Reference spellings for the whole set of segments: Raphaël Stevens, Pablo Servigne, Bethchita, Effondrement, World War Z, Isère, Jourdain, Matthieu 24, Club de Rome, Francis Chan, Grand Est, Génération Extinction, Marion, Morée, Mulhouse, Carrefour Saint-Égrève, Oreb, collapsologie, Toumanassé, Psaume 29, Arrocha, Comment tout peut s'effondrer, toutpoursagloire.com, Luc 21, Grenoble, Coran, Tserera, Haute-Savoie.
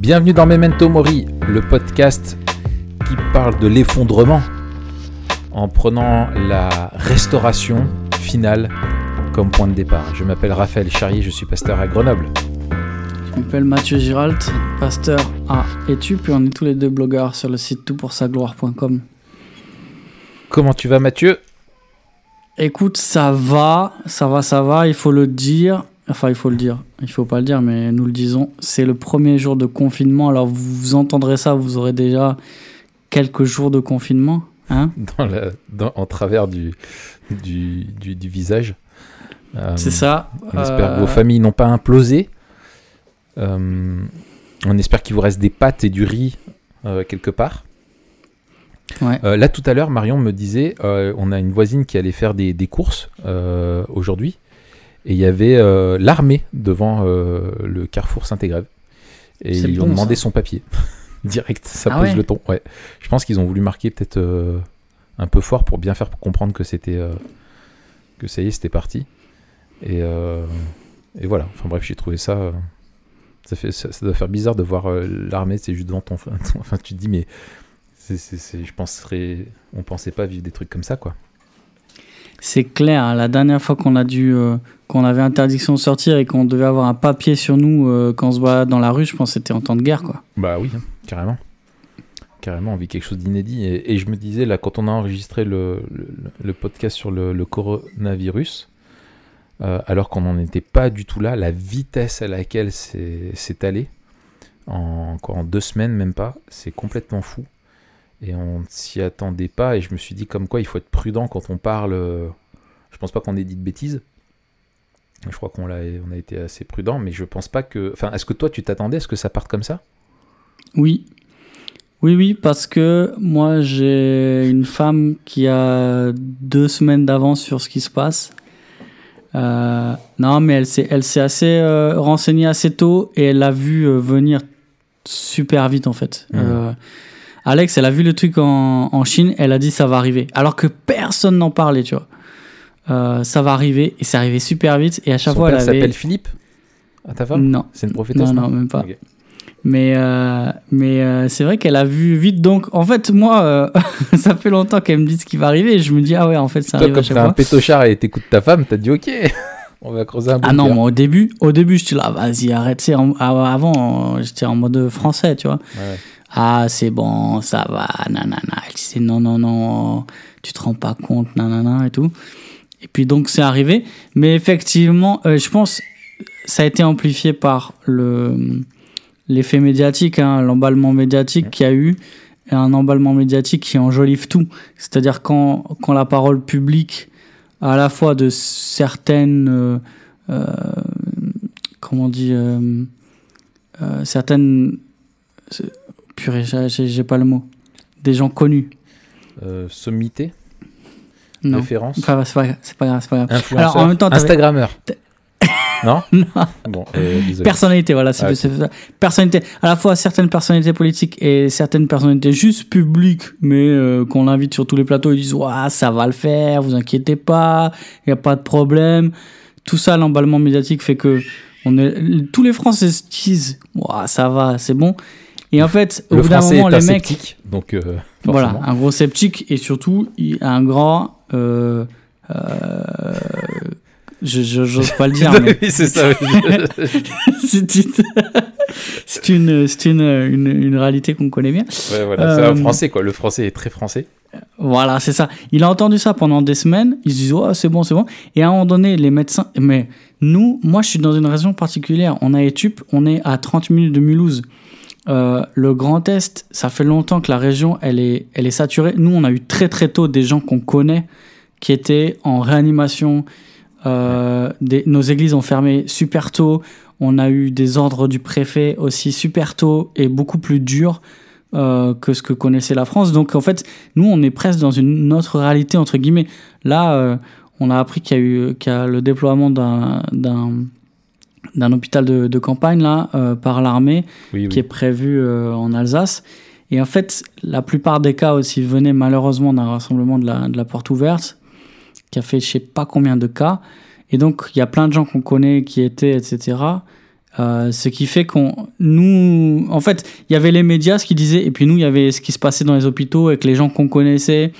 Bienvenue dans Memento Mori, le podcast qui parle de l'effondrement en prenant la restauration finale comme point de départ. Je m'appelle Raphaël Charrier, je suis pasteur à Grenoble. Je m'appelle Mathieu Giralt, pasteur à Étupes, et on est tous les deux blogueurs sur le site toutpoursagloire.com. Comment tu vas, Mathieu ? Écoute, ça va, il faut le dire. Enfin, il faut pas le dire, mais nous le disons. C'est le premier jour de confinement. Alors, vous entendrez ça, vous aurez déjà quelques jours de confinement, hein, en travers du visage. C'est ça. On espère que vos familles n'ont pas implosé. On espère qu'il vous reste des pâtes et du riz quelque part. Ouais. Là, tout à l'heure, Marion me disait, on a une voisine qui allait faire des courses aujourd'hui. Et il y avait l'armée devant le Carrefour Saint-Égrève. Et ils lui ont demandé son papier. Direct, ça pose le ton. Ouais. Je pense qu'ils ont voulu marquer peut-être un peu fort pour bien faire comprendre que c'était que ça y est, c'était parti. Et voilà. Enfin bref, j'ai trouvé ça... ça doit faire bizarre de voir l'armée, c'est juste devant ton... Enfin, tu te dis, mais on pensait pas vivre des trucs comme ça, quoi. C'est clair, hein, la dernière fois qu'on avait interdiction de sortir et qu'on devait avoir un papier sur nous quand on se balade dans la rue, je pense que c'était en temps de guerre, quoi. Bah oui, carrément. Carrément, on vit quelque chose d'inédit. Et je me disais, là, quand on a enregistré le podcast sur le coronavirus, alors qu'on n'en était pas du tout là, la vitesse à laquelle c'est allé, en 2 semaines même pas, c'est complètement fou. Et on ne s'y attendait pas, et je me suis dit comme quoi il faut être prudent quand on parle. Je pense pas qu'on ait dit de bêtises. Je crois qu'on a été assez prudent, mais je pense pas que... Enfin, est-ce que toi tu t'attendais à ce que ça parte comme ça ? Oui. Oui, parce que moi j'ai une femme qui a 2 semaines d'avance sur ce qui se passe. Non, mais elle s'est assez renseignée assez tôt, et elle l'a vu venir super vite en fait. Alex, elle a vu le truc en Chine, elle a dit ça va arriver. Alors que personne n'en parlait, tu vois. Ça va arriver, et c'est arrivé super vite. Et à chaque fois, elle avait... Son père s'appelle Philippe ? À ta femme ? Non. C'est une prophétesse ? Non, même pas. Okay. Mais c'est vrai qu'elle a vu vite. Donc, en fait, moi, ça fait longtemps qu'elle me dit ce qui va arriver. Et je me dis, ah ouais, en fait, ça arrive à chaque fois. Toi, comme t'es un pétochard et t'écoutes ta femme, t'as dit, ok, on va creuser un peu. Ah non, moi, au début, j'étais là, vas-y, arrête. Avant, j'étais en mode français, tu vois. Ouais. Ah, c'est bon, ça va, nanana. Elle disait non, tu te rends pas compte, nanana et tout. Et puis donc c'est arrivé. Mais effectivement, je pense ça a été amplifié par l'effet médiatique, hein, l'emballement médiatique qu'il y a eu. Et un emballement médiatique qui enjolive tout. C'est-à-dire quand la parole publique, à la fois de certaines... comment on dit certaines... Purée, j'ai pas le mot. Des gens connus. Sommité ? Non. Référence ? Enfin, c'est pas grave. Influenceur ? Alors, en même temps, Instagrammeur ? Non. Bon, personnalité, voilà. C'est personnalité. À la fois certaines personnalités politiques et certaines personnalités juste publiques, mais qu'on invite sur tous les plateaux, ils disent ouais, ça va le faire, vous inquiétez pas, il n'y a pas de problème. Tout ça, l'emballement médiatique fait que tous les Français se disent ouais, ça va, c'est bon. Et en fait, au bout d'un moment, les mecs... Sceptique, donc voilà, un gros sceptique, et surtout, un grand... j'ose pas le dire, mais... Oui, c'est ça. C'est une réalité qu'on connaît bien. Ouais, voilà, c'est un français, quoi. Le français est très français. Voilà, c'est ça. Il a entendu ça pendant des semaines. Il se dit, oh, c'est bon. Et à un moment donné, les médecins... Mais moi, je suis dans une région particulière. On a Étupes, on est à 30 minutes de Mulhouse. Le Grand Est, ça fait longtemps que la région, elle est saturée. Nous, on a eu très très tôt des gens qu'on connaît qui étaient en réanimation. Nos églises ont fermé super tôt. On a eu des ordres du préfet aussi super tôt et beaucoup plus durs que ce que connaissait la France. Donc en fait, nous, on est presque dans une autre réalité, entre guillemets. Là, on a appris qu'il y a le déploiement d'un hôpital de campagne là, par l'armée, qui est prévu en Alsace. Et en fait, la plupart des cas aussi venaient malheureusement d'un rassemblement de la porte ouverte, qui a fait je ne sais pas combien de cas. Et donc, il y a plein de gens qu'on connaît, qui étaient, etc. Ce qui fait nous, en fait, il y avait les médias, ce qu'ils disaient, et puis nous, il y avait ce qui se passait dans les hôpitaux avec les gens qu'on connaissait,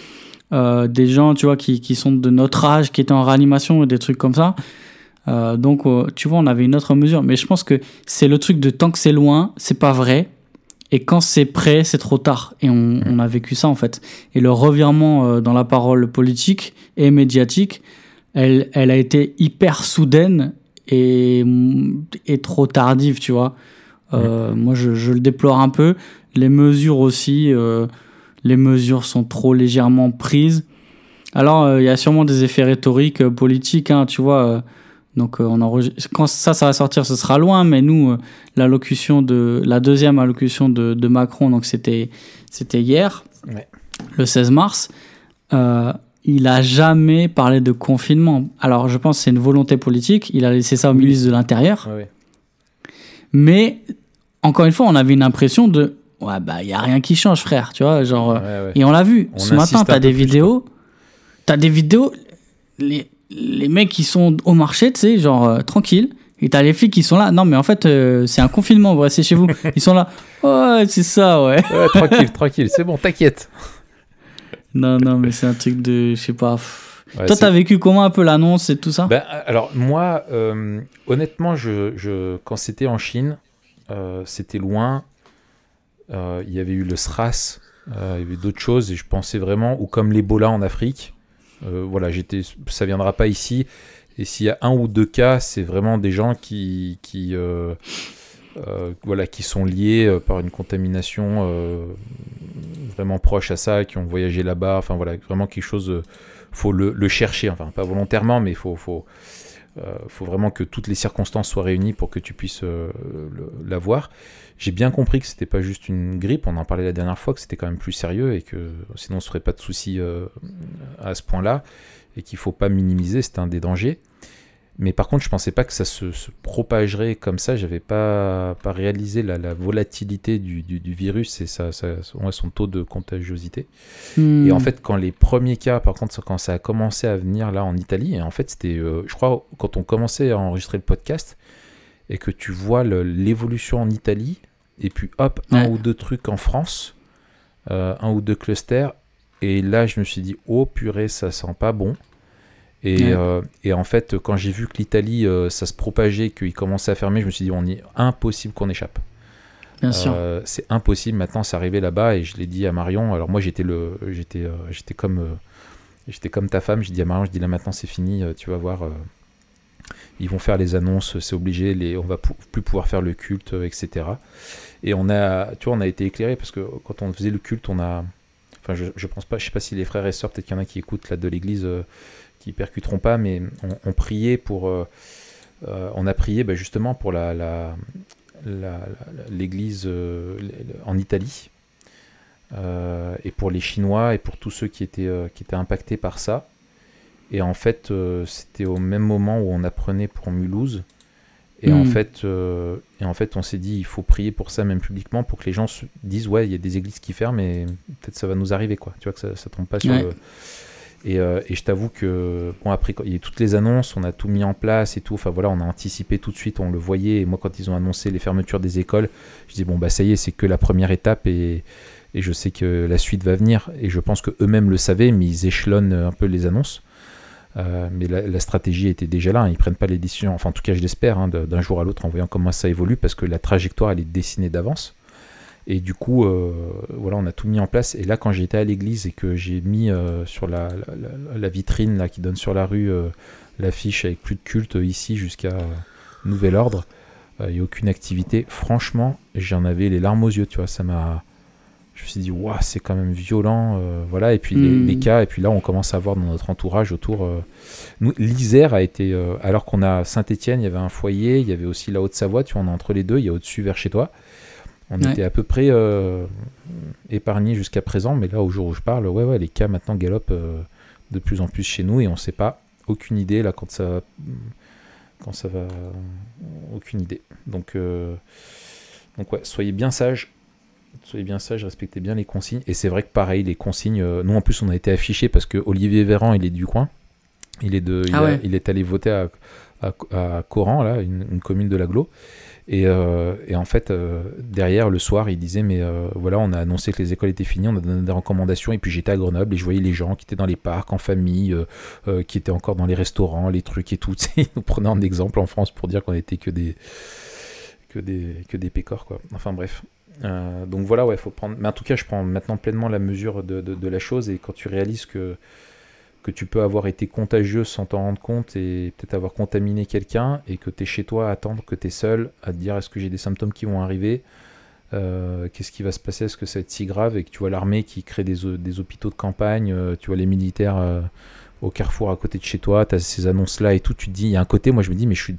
des gens, tu vois, qui sont de notre âge, qui étaient en réanimation, des trucs comme ça. Donc, tu vois, on avait une autre mesure. Mais je pense que c'est le truc de tant que c'est loin, c'est pas vrai. Et quand c'est prêt, c'est trop tard. Et on a vécu ça, en fait. Et le revirement dans la parole politique et médiatique, elle a été hyper soudaine et trop tardive, tu vois. Moi, je le déplore un peu. Les mesures aussi, les mesures sont trop légèrement prises. Alors, y a sûrement des effets rhétoriques politiques, hein, tu vois. Donc, quand ça va sortir, ce sera loin. Mais nous, la deuxième allocution de Macron, donc c'était hier, le 16 mars, il n'a jamais parlé de confinement. Alors, je pense que c'est une volonté politique. Il a laissé ça au ministre de l'Intérieur. Oui. Mais, encore une fois, on avait une impression de « Ouais, bah, il n'y a rien qui change, frère. » Tu vois, genre, Et on l'a vu. Ce matin, tu as des vidéos. Les mecs qui sont au marché, tu sais, genre tranquille. Et t'as les filles qui sont là. Non, mais en fait, c'est un confinement, vous restez chez vous. Ils sont là. Ouais, c'est ça, ouais. Ouais, tranquille, c'est bon, t'inquiète. Non, mais c'est un truc de. Je sais pas. Ouais, toi, t'as vécu comment un peu l'annonce et tout ça ? Ben, alors, moi, honnêtement, quand c'était en Chine, c'était loin. Il y avait eu le SRAS, il y avait d'autres choses, et je pensais vraiment, ou comme l'Ebola en Afrique. Voilà, ça viendra pas ici. Et s'il y a un ou deux cas, c'est vraiment des gens qui sont liés par une contamination vraiment proche à ça, qui ont voyagé là-bas. Enfin voilà, vraiment quelque chose. Faut le chercher. Enfin, pas volontairement, mais faut vraiment que toutes les circonstances soient réunies pour que tu puisses l'avoir. J'ai bien compris que c'était pas juste une grippe, on en parlait la dernière fois, que c'était quand même plus sérieux et que sinon on se ferait pas de soucis à ce point-là et qu'il faut pas minimiser, c'est un des dangers. Mais par contre, je pensais pas que ça se propagerait comme ça, j'avais pas réalisé la volatilité du virus et son taux de contagiosité. Et en fait, quand les premiers cas, par contre, quand ça a commencé à venir là en Italie, et en fait, c'était, je crois, quand on commençait à enregistrer le podcast et que tu vois l'évolution en Italie, et puis hop, un ou deux trucs en France, un ou deux clusters, et là, je me suis dit, oh purée, ça sent pas bon. Et en fait, quand j'ai vu que l'Italie, ça se propageait, qu'il commençait à fermer, je me suis dit, impossible qu'on échappe. Bien sûr. C'est impossible. Maintenant, c'est arrivé là-bas et je l'ai dit à Marion. Alors moi, j'étais comme ta femme. J'ai dit à Marion, là maintenant, c'est fini. Tu vas voir, ils vont faire les annonces, c'est obligé. On va plus pouvoir faire le culte, etc. Et on a été éclairés parce que quand on faisait le culte, enfin, je pense pas. Je sais pas si les frères et sœurs, peut-être qu'il y en a qui écoutent là de l'église. Qui percuteront pas, mais on priait on a prié justement pour l'église en Italie et pour les Chinois et pour tous ceux qui étaient impactés par ça. Et en fait, c'était au même moment où on apprenait pour Mulhouse. Et en fait, on s'est dit, il faut prier pour ça même publiquement pour que les gens se disent, ouais, il y a des églises qui ferment, et peut-être ça va nous arriver, quoi. Tu vois que ça tombe pas sur le. Et je t'avoue que bon, après il y a eu toutes les annonces, on a tout mis en place et tout, enfin voilà, on a anticipé tout de suite, on le voyait. Et moi, quand ils ont annoncé les fermetures des écoles, je dis bon bah ça y est, c'est que la première étape et je sais que la suite va venir, et je pense que eux-mêmes le savaient, mais ils échelonnent un peu les annonces, mais la stratégie était déjà là, hein. Ils prennent pas les décisions, enfin en tout cas je l'espère, hein, d'un jour à l'autre, en voyant comment ça évolue, parce que la trajectoire elle est dessinée d'avance. Et du coup, voilà, on a tout mis en place. Et là, quand j'étais à l'église et que j'ai mis sur la vitrine là, qui donne sur la rue l'affiche avec plus de culte ici jusqu'à nouvel ordre, il n'y a aucune activité. Franchement, j'en avais les larmes aux yeux, tu vois. Je me suis dit, waouh, c'est quand même violent. Voilà. Et puis les cas, et puis là, on commence à voir dans notre entourage autour. Nous, l'Isère a été. Alors qu'on a Saint-Etienne, il y avait un foyer, il y avait aussi la Haute-Savoie, tu vois, on est entre les deux, il y a au-dessus vers chez toi. On était à peu près épargnés jusqu'à présent, mais là, au jour où je parle, les cas maintenant galopent de plus en plus chez nous, et on ne sait pas, aucune idée, là, quand ça va, aucune idée. Donc, soyez bien sages, respectez bien les consignes, et c'est vrai que pareil, les consignes, nous en plus, on a été affichés parce que Olivier Véran, il est du coin, Il est allé voter à Coran, là, une commune de l'agglo. Et en fait, derrière, le soir, il disait, mais voilà, on a annoncé que les écoles étaient finies, on a donné des recommandations, et puis j'étais à Grenoble, et je voyais les gens qui étaient dans les parcs, en famille, qui étaient encore dans les restaurants, les trucs et tout. Ils nous prenaient en exemple en France pour dire qu'on n'était que des pécores, quoi. Enfin bref. Donc voilà, ouais, faut prendre... Mais en tout cas, je prends maintenant pleinement la mesure de la chose, et quand tu réalises que tu peux avoir été contagieux sans t'en rendre compte et peut-être avoir contaminé quelqu'un et que tu es chez toi à attendre, que tu es seul, à te dire est-ce que j'ai des symptômes qui vont arriver, qu'est-ce qui va se passer, est-ce que ça va être si grave, et que tu vois l'armée qui crée des hôpitaux de campagne, tu vois les militaires au carrefour à côté de chez toi, tu as ces annonces-là et tout, tu te dis, il y a un côté, moi je me dis, mais je suis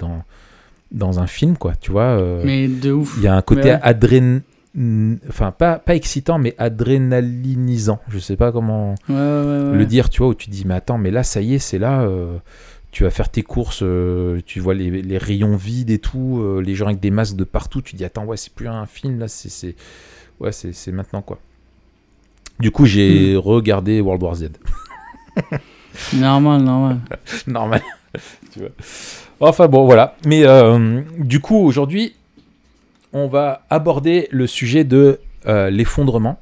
dans un film, quoi, tu vois. Mais de ouf. Il y a un côté enfin pas excitant mais adrénalinisant, je sais pas comment le dire, tu vois, où tu te dis mais attends, mais là ça y est, c'est là, tu vas faire tes courses, tu vois les rayons vides et tout, les gens avec des masques de partout, tu te dis attends, ouais, c'est plus un film là, c'est maintenant, quoi. Du coup j'ai regardé World War Z. normal tu vois, enfin bon voilà, mais du coup aujourd'hui on va aborder le sujet de l'effondrement.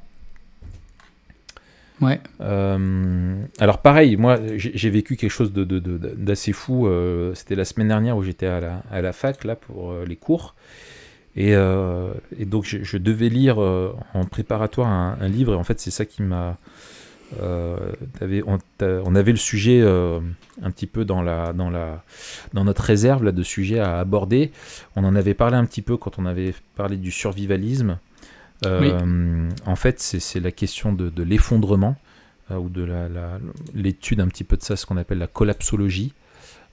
Ouais. Alors pareil, moi j'ai vécu quelque chose d'assez fou. C'était la semaine dernière où j'étais à la fac là pour les cours, et donc je devais lire en préparatoire un livre, et en fait c'est ça qui m'a. On avait le sujet un petit peu dans notre réserve là, de sujets à aborder. On en avait parlé un petit peu quand on avait parlé du survivalisme. Oui. En fait, c'est la question de l'effondrement, ou de l'étude un petit peu de ça, ce qu'on appelle la collapsologie.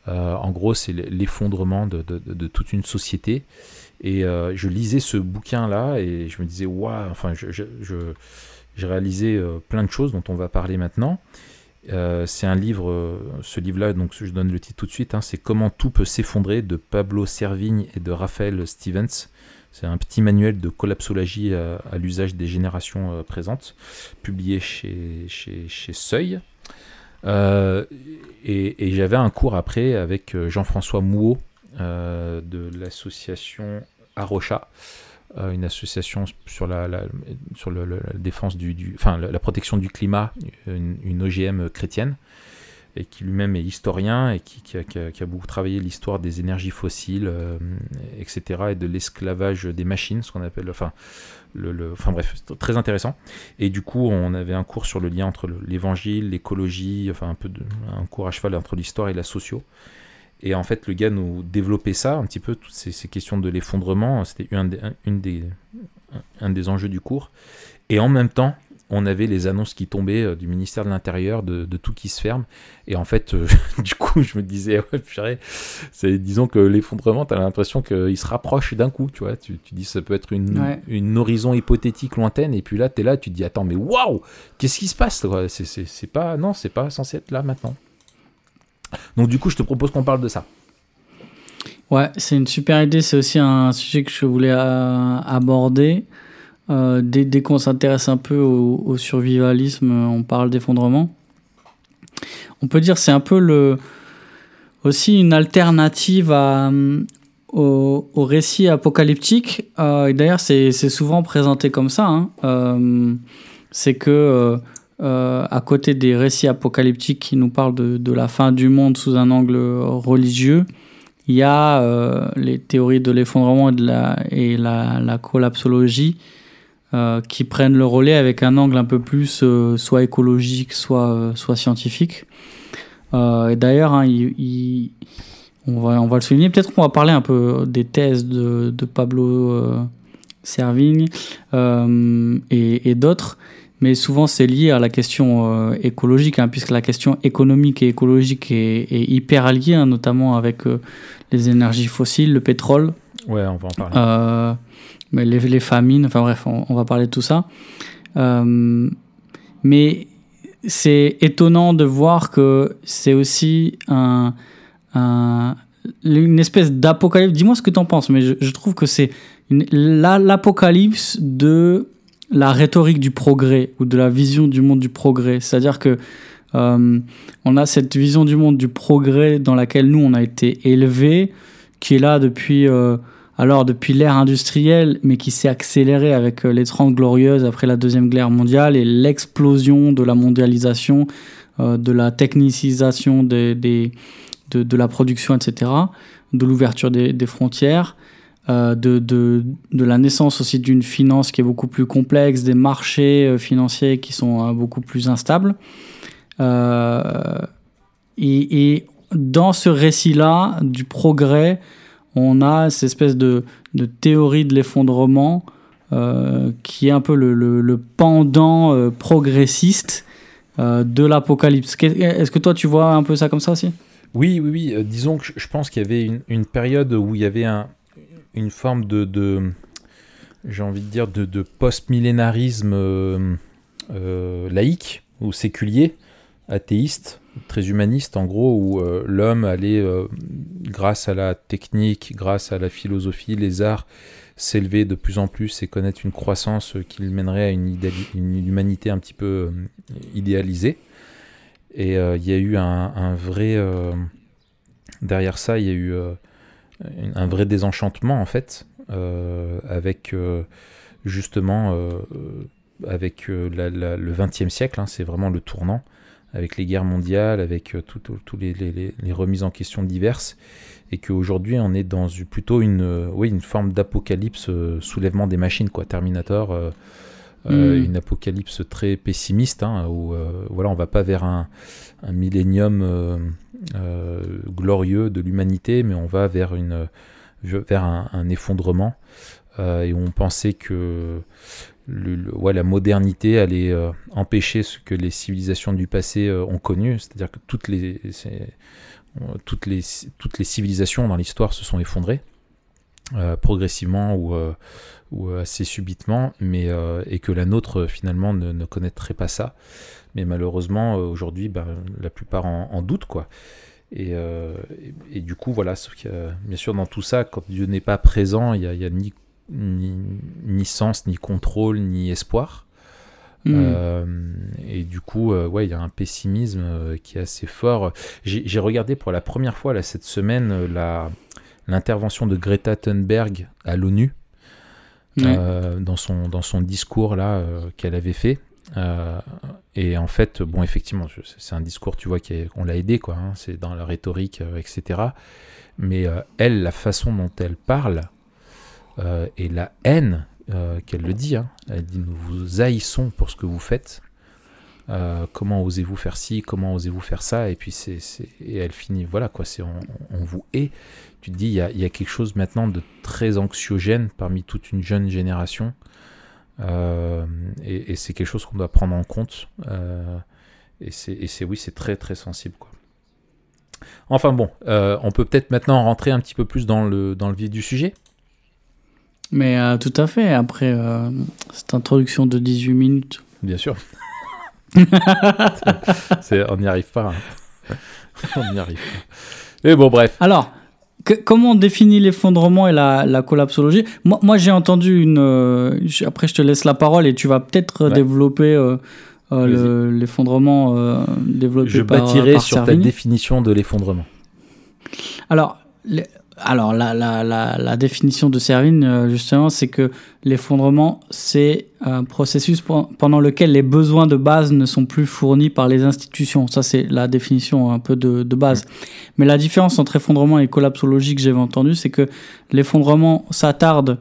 En gros, c'est l'effondrement de toute une société. Et je lisais ce bouquin-là et je me disais, waouh, enfin, j'ai réalisé plein de choses dont on va parler maintenant. C'est un livre, ce livre-là, donc je donne le titre tout de suite, hein, c'est « Comment tout peut s'effondrer » de Pablo Servigne et de Raphaël Stevens. C'est un petit manuel de collapsologie à l'usage des générations présentes, publié chez Seuil. Et j'avais un cours après avec Jean-François Mouhot de l'association Arrocha, une association sur la défense enfin la protection du climat, une OGM chrétienne, et qui lui-même est historien et qui a beaucoup travaillé l'histoire des énergies fossiles, etc., et de l'esclavage des machines, ce qu'on appelle, enfin enfin bref, c'est très intéressant. Et du coup on avait un cours sur le lien entre l'évangile, l'écologie, enfin un cours à cheval entre l'histoire et la socio. Et en fait, le gars nous développait ça un petit peu, toutes ces questions de l'effondrement. C'était un des enjeux du cours. Et en même temps, on avait les annonces qui tombaient du ministère de l'Intérieur, de tout qui se ferme. Et en fait, du coup, je me disais, ouais, purée, disons que l'effondrement, tu as l'impression qu'il se rapproche d'un coup. Tu vois, tu dis, ça peut être une horizon hypothétique lointaine. Et puis là, tu es là, tu te dis, attends, mais waouh, qu'est-ce qui se passe, quoi? C'est pas censé être là maintenant. Donc du coup, je te propose qu'on parle de ça. Ouais, c'est une super idée. C'est aussi un sujet que je voulais aborder. Dès qu'on s'intéresse un peu au survivalisme, on parle d'effondrement. On peut dire que c'est un peu aussi une alternative au récit apocalyptique. Et d'ailleurs, c'est souvent présenté comme ça, hein. C'est que... à côté des récits apocalyptiques qui nous parlent de la fin du monde sous un angle religieux, il y a les théories de l'effondrement et la collapsologie qui prennent le relais avec un angle un peu plus soit écologique, soit scientifique. Et d'ailleurs, hein, on va le souligner. Peut-être qu'on va parler un peu des thèses de Pablo Servigne et d'autres. Mais souvent, c'est lié à la question écologique, hein, puisque la question économique et écologique est hyper liée, hein, notamment avec les énergies fossiles, le pétrole. Ouais, on va en parler. Mais les famines, enfin bref, on va parler de tout ça. Mais c'est étonnant de voir que c'est aussi une espèce d'apocalypse. Dis-moi ce que t'en penses, mais je trouve que c'est l'apocalypse de... la rhétorique du progrès ou de la vision du monde du progrès. C'est-à-dire que On a cette vision du monde, du progrès dans laquelle nous, on a été élevés, qui est là depuis l'ère industrielle, mais qui s'est accélérée avec les 30 glorieuses après la Deuxième Guerre mondiale et l'explosion de la mondialisation, de la technicisation de la production, etc., de l'ouverture des frontières, de la naissance aussi d'une finance qui est beaucoup plus complexe, des marchés financiers qui sont beaucoup plus instables. Et dans ce récit-là, du progrès, on a cette espèce de théorie de l'effondrement qui est un peu le pendant progressiste de l'apocalypse. Est-ce que toi, tu vois un peu ça comme ça aussi ? Oui. Disons que je pense qu'il y avait une période où il y avait une forme de post-millénarisme laïque ou séculier, athéiste, très humaniste en gros, où l'homme allait, grâce à la technique, grâce à la philosophie, les arts, s'élever de plus en plus et connaître une croissance qui le mènerait à une humanité un petit peu idéalisée. Et il y a eu un vrai... derrière ça, il y a eu un vrai désenchantement, en fait, le XXe siècle, hein, c'est vraiment le tournant, avec les guerres mondiales, avec toutes les remises en question diverses, et qu'aujourd'hui on est dans une forme d'apocalypse, soulèvement des machines, quoi, Terminator, une apocalypse très pessimiste, hein, où on va pas vers un millénium glorieux de l'humanité, mais on va vers un effondrement, et on pensait que la modernité allait empêcher ce que les civilisations du passé ont connu, c'est-à-dire que toutes les civilisations dans l'histoire se sont effondrées progressivement ou assez subitement, mais et que la nôtre finalement ne connaîtrait pas ça. Mais malheureusement aujourd'hui, la plupart en doutent, quoi. Et du coup, sauf que bien sûr dans tout ça, quand Dieu n'est pas présent, il y a ni sens, ni contrôle, ni espoir. Et du coup, il y a un pessimisme qui est assez fort. J'ai regardé pour la première fois là, cette semaine l'intervention de Greta Thunberg à l'ONU, dans son discours là, qu'elle avait fait. Et en fait, effectivement, c'est un discours, tu vois, qu'on l'a aidé, quoi, hein, c'est dans la rhétorique, etc. Mais elle, la façon dont elle parle, et la haine qu'elle le dit, hein. Elle dit: nous vous haïssons pour ce que vous faites, comment osez-vous faire ci, comment osez-vous faire ça, et puis et elle finit, on vous hait. Tu te dis, il y a quelque chose maintenant de très anxiogène parmi toute une jeune génération, et c'est quelque chose qu'on doit prendre en compte, c'est très très sensible, quoi. Enfin bon, on peut peut-être maintenant rentrer un petit peu plus dans le vif du sujet. Mais tout à fait, après cette introduction de 18 minutes. Bien sûr. On n'y arrive pas. Hein. On n'y arrive pas. Mais bon, bref. Alors, comment on définit l'effondrement et la collapsologie ? Moi, j'ai entendu après, je te laisse la parole et tu vas peut-être développer l'effondrement développé par Servigne. Je bâtirai sur ta définition de l'effondrement. Alors, la définition de Servigne, justement, c'est que l'effondrement, c'est un processus pendant lequel les besoins de base ne sont plus fournis par les institutions. Ça, c'est la définition un peu de base. Mais la différence entre effondrement et collapsologie que j'avais entendue, c'est que l'effondrement s'attarde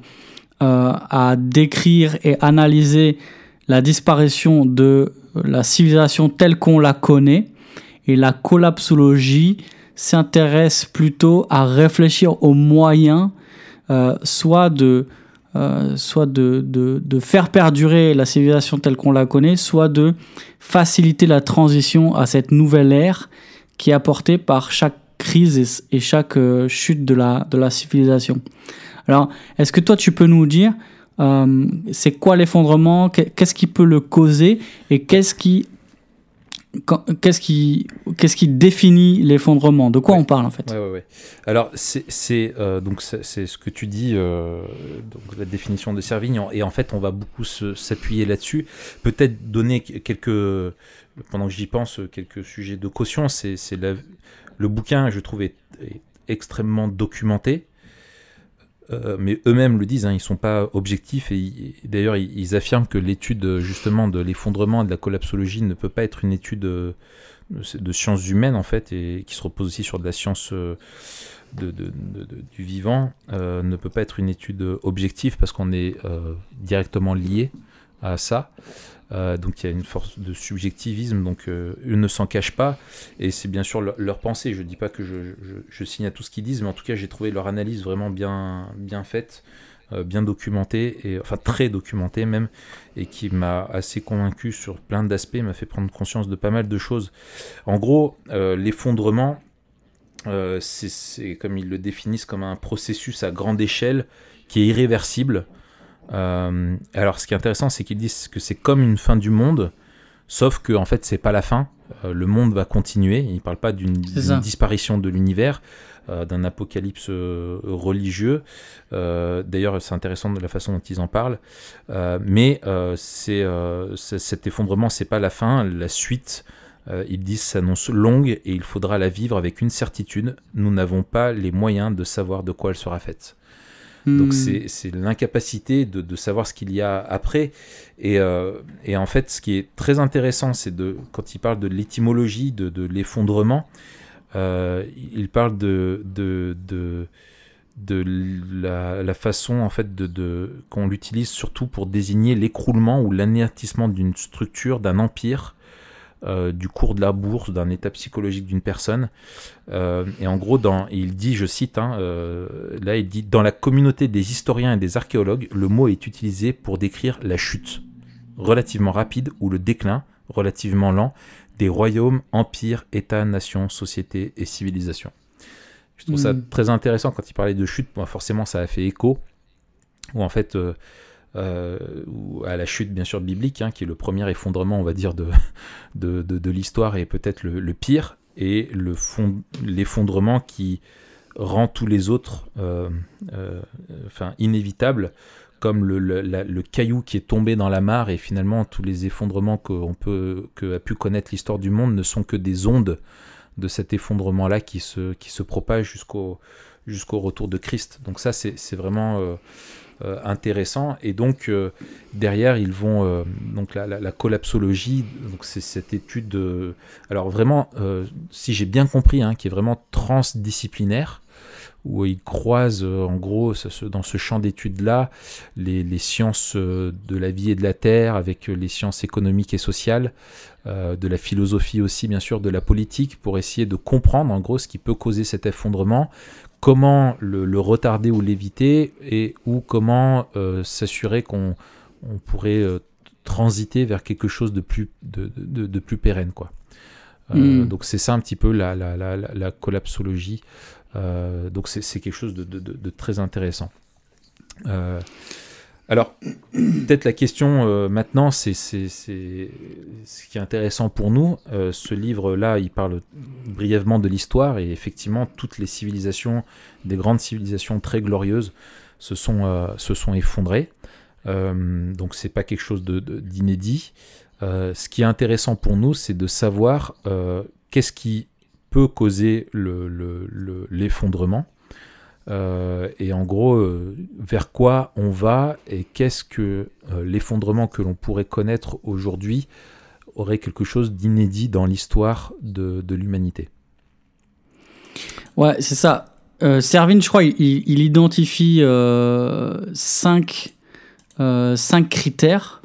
à décrire et analyser la disparition de la civilisation telle qu'on la connaît, et la collapsologie s'intéresse plutôt à réfléchir aux moyens, soit de faire perdurer la civilisation telle qu'on la connaît, soit de faciliter la transition à cette nouvelle ère qui est apportée par chaque crise et chaque chute de la civilisation. Alors, est-ce que toi, tu peux nous dire c'est quoi l'effondrement, qu'est-ce qui peut le causer et qu'est-ce qui Qu'est-ce qui définit l'effondrement ? De quoi on parle en fait ? Ouais. Alors c'est ce que tu dis, donc la définition de Servigne, et en fait on va beaucoup s'appuyer là-dessus. Peut-être donner quelques, pendant que j'y pense, quelques sujets de caution. Le bouquin, je trouve, est extrêmement documenté. Mais eux-mêmes le disent, ils ne sont pas objectifs, et d'ailleurs ils affirment que l'étude justement de l'effondrement et de la collapsologie ne peut pas être une étude de sciences humaines en fait, et qui se repose aussi sur de la science du vivant, ne peut pas être une étude objective parce qu'on est directement lié à ça. Donc il y a une force de subjectivisme, donc eux ne s'en cachent pas, et c'est bien sûr leur pensée. Je ne dis pas que je signe à tout ce qu'ils disent, mais en tout cas j'ai trouvé leur analyse vraiment bien faite, bien documentée, et, enfin très documentée même, et qui m'a assez convaincu sur plein d'aspects, m'a fait prendre conscience de pas mal de choses. En gros, l'effondrement, c'est comme ils le définissent, comme un processus à grande échelle qui est irréversible. Alors ce qui est intéressant, c'est qu'ils disent que c'est comme une fin du monde, sauf que en fait c'est pas la fin, le monde va continuer. Ils parlent pas d'une disparition de l'univers, d'un apocalypse religieux, d'ailleurs c'est intéressant de la façon dont ils en parlent, mais cet effondrement, c'est pas la fin, la suite, ils disent, s'annonce longue et il faudra la vivre avec une certitude, nous n'avons pas les moyens de savoir de quoi elle sera faite. Donc c'est l'incapacité de savoir ce qu'il y a après, et en fait ce qui est très intéressant, c'est quand il parle de l'étymologie de l'effondrement, il parle de la façon en fait qu'on l'utilise surtout pour désigner l'écroulement ou l'anéantissement d'une structure, d'un empire, du cours de la bourse, d'un état psychologique d'une personne, et en gros il dit, je cite, il dit, dans la communauté des historiens et des archéologues, le mot est utilisé pour décrire la chute relativement rapide ou le déclin relativement lent des royaumes, empires, états, nations, sociétés et civilisations. Je trouve ça très intéressant. Quand il parlait de chute, forcément ça a fait écho, ou en fait ou à la chute bien sûr biblique, qui est le premier effondrement, on va dire, de l'histoire, et peut-être le pire, et l'effondrement qui rend tous les autres inévitables, comme le caillou qui est tombé dans la mare, et finalement tous les effondrements qu'a pu connaître l'histoire du monde ne sont que des ondes de cet effondrement-là qui se propagent jusqu'au retour de Christ. Donc ça c'est vraiment... intéressant. Et donc derrière ils vont donc la collapsologie, donc c'est cette étude alors vraiment si j'ai bien compris, qui est vraiment transdisciplinaire, où ils croisent en gros dans ce champ d'études là les sciences de la vie et de la terre avec les sciences économiques et sociales, de la philosophie aussi bien sûr, de la politique, pour essayer de comprendre en gros ce qui peut causer cet effondrement, comment le retarder ou l'éviter, et ou comment s'assurer qu'on pourrait transiter vers quelque chose de plus pérenne, quoi. Donc c'est ça un petit peu la collapsologie, donc c'est quelque chose de très intéressant. Alors peut-être la question maintenant, c'est ce qui est intéressant pour nous. Ce livre-là, il parle brièvement de l'histoire, et effectivement toutes les civilisations, des grandes civilisations très glorieuses, se sont effondrées. Donc c'est pas quelque chose d'inédit. Ce qui est intéressant pour nous, c'est de savoir qu'est-ce qui peut causer l'effondrement. Et en gros, vers quoi on va, et qu'est-ce que l'effondrement que l'on pourrait connaître aujourd'hui aurait quelque chose d'inédit dans l'histoire de l'humanité. Ouais, c'est ça. Servigne, je crois, il identifie cinq critères.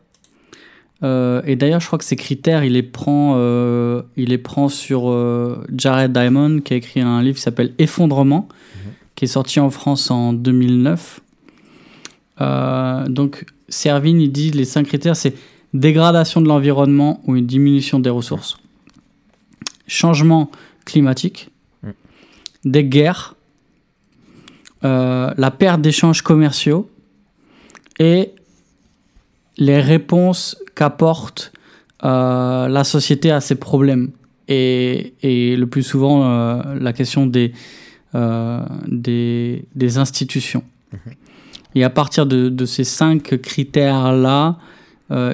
Et d'ailleurs, je crois que ces critères, il les prend sur Jared Diamond, qui a écrit un livre qui s'appelle « Effondrement ». Qui est sorti en France en 2009. Donc Servigne, il dit, les 5 critères, c'est dégradation de l'environnement ou une diminution des ressources, changement climatique, des guerres, la perte d'échanges commerciaux et les réponses qu'apportent la société a ses problèmes. Et le plus souvent, la question des institutions. Et à partir de ces 5 critères-là,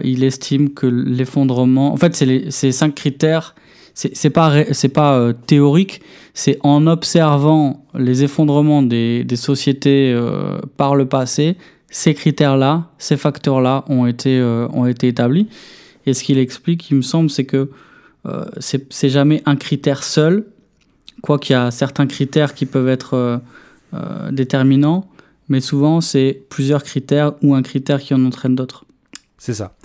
il estime que l'effondrement... En fait, ces 5 critères, c'est pas théorique, c'est en observant les effondrements des sociétés par le passé, ces critères-là, ces facteurs-là ont été établis. Et ce qu'il explique, il me semble, c'est que c'est jamais un critère seul, quoiqu'il y a certains critères qui peuvent être déterminants, mais souvent c'est plusieurs critères ou un critère qui en entraîne d'autres. C'est ça.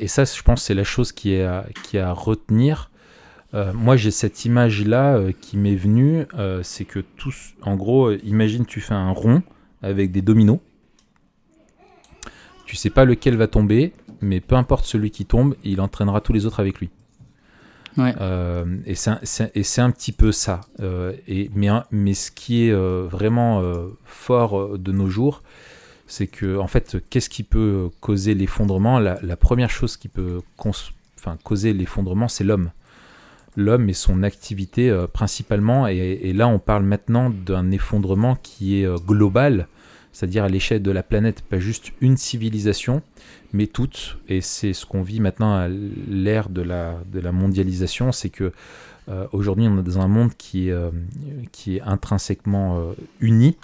Et ça, je pense, c'est la chose qui est à retenir. Moi, j'ai cette image-là qui m'est venue, c'est que tous, en gros, imagine tu fais un rond avec des dominos. Tu sais pas lequel va tomber, mais peu importe celui qui tombe, il entraînera tous les autres avec lui. Ouais. Et c'est un petit peu ça. Mais ce qui est vraiment fort de nos jours, c'est que en fait, qu'est-ce qui peut causer l'effondrement ? La première chose qui peut causer l'effondrement, c'est l'homme. L'homme et son activité principalement. Et là, on parle maintenant d'un effondrement qui est global, c'est-à-dire à l'échelle de la planète, pas juste une civilisation, mais toutes. Et c'est ce qu'on vit maintenant à l'ère de la mondialisation, c'est que aujourd'hui on est dans un monde qui est intrinsèquement uni,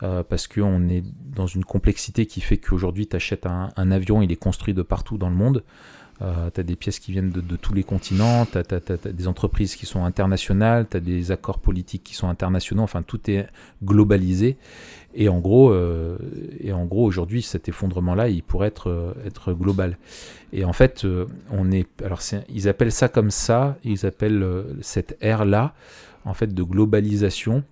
parce qu'on est dans une complexité qui fait qu'aujourd'hui tu achètes un avion, il est construit de partout dans le monde. Tu as des pièces qui viennent de tous les continents, tu as des entreprises qui sont internationales, tu as des accords politiques qui sont internationaux, enfin tout est globalisé. Et en gros aujourd'hui, cet effondrement-là, il pourrait être global. Et en fait, ils appellent ça comme ça, ils appellent cette ère-là, en fait, de globalisation,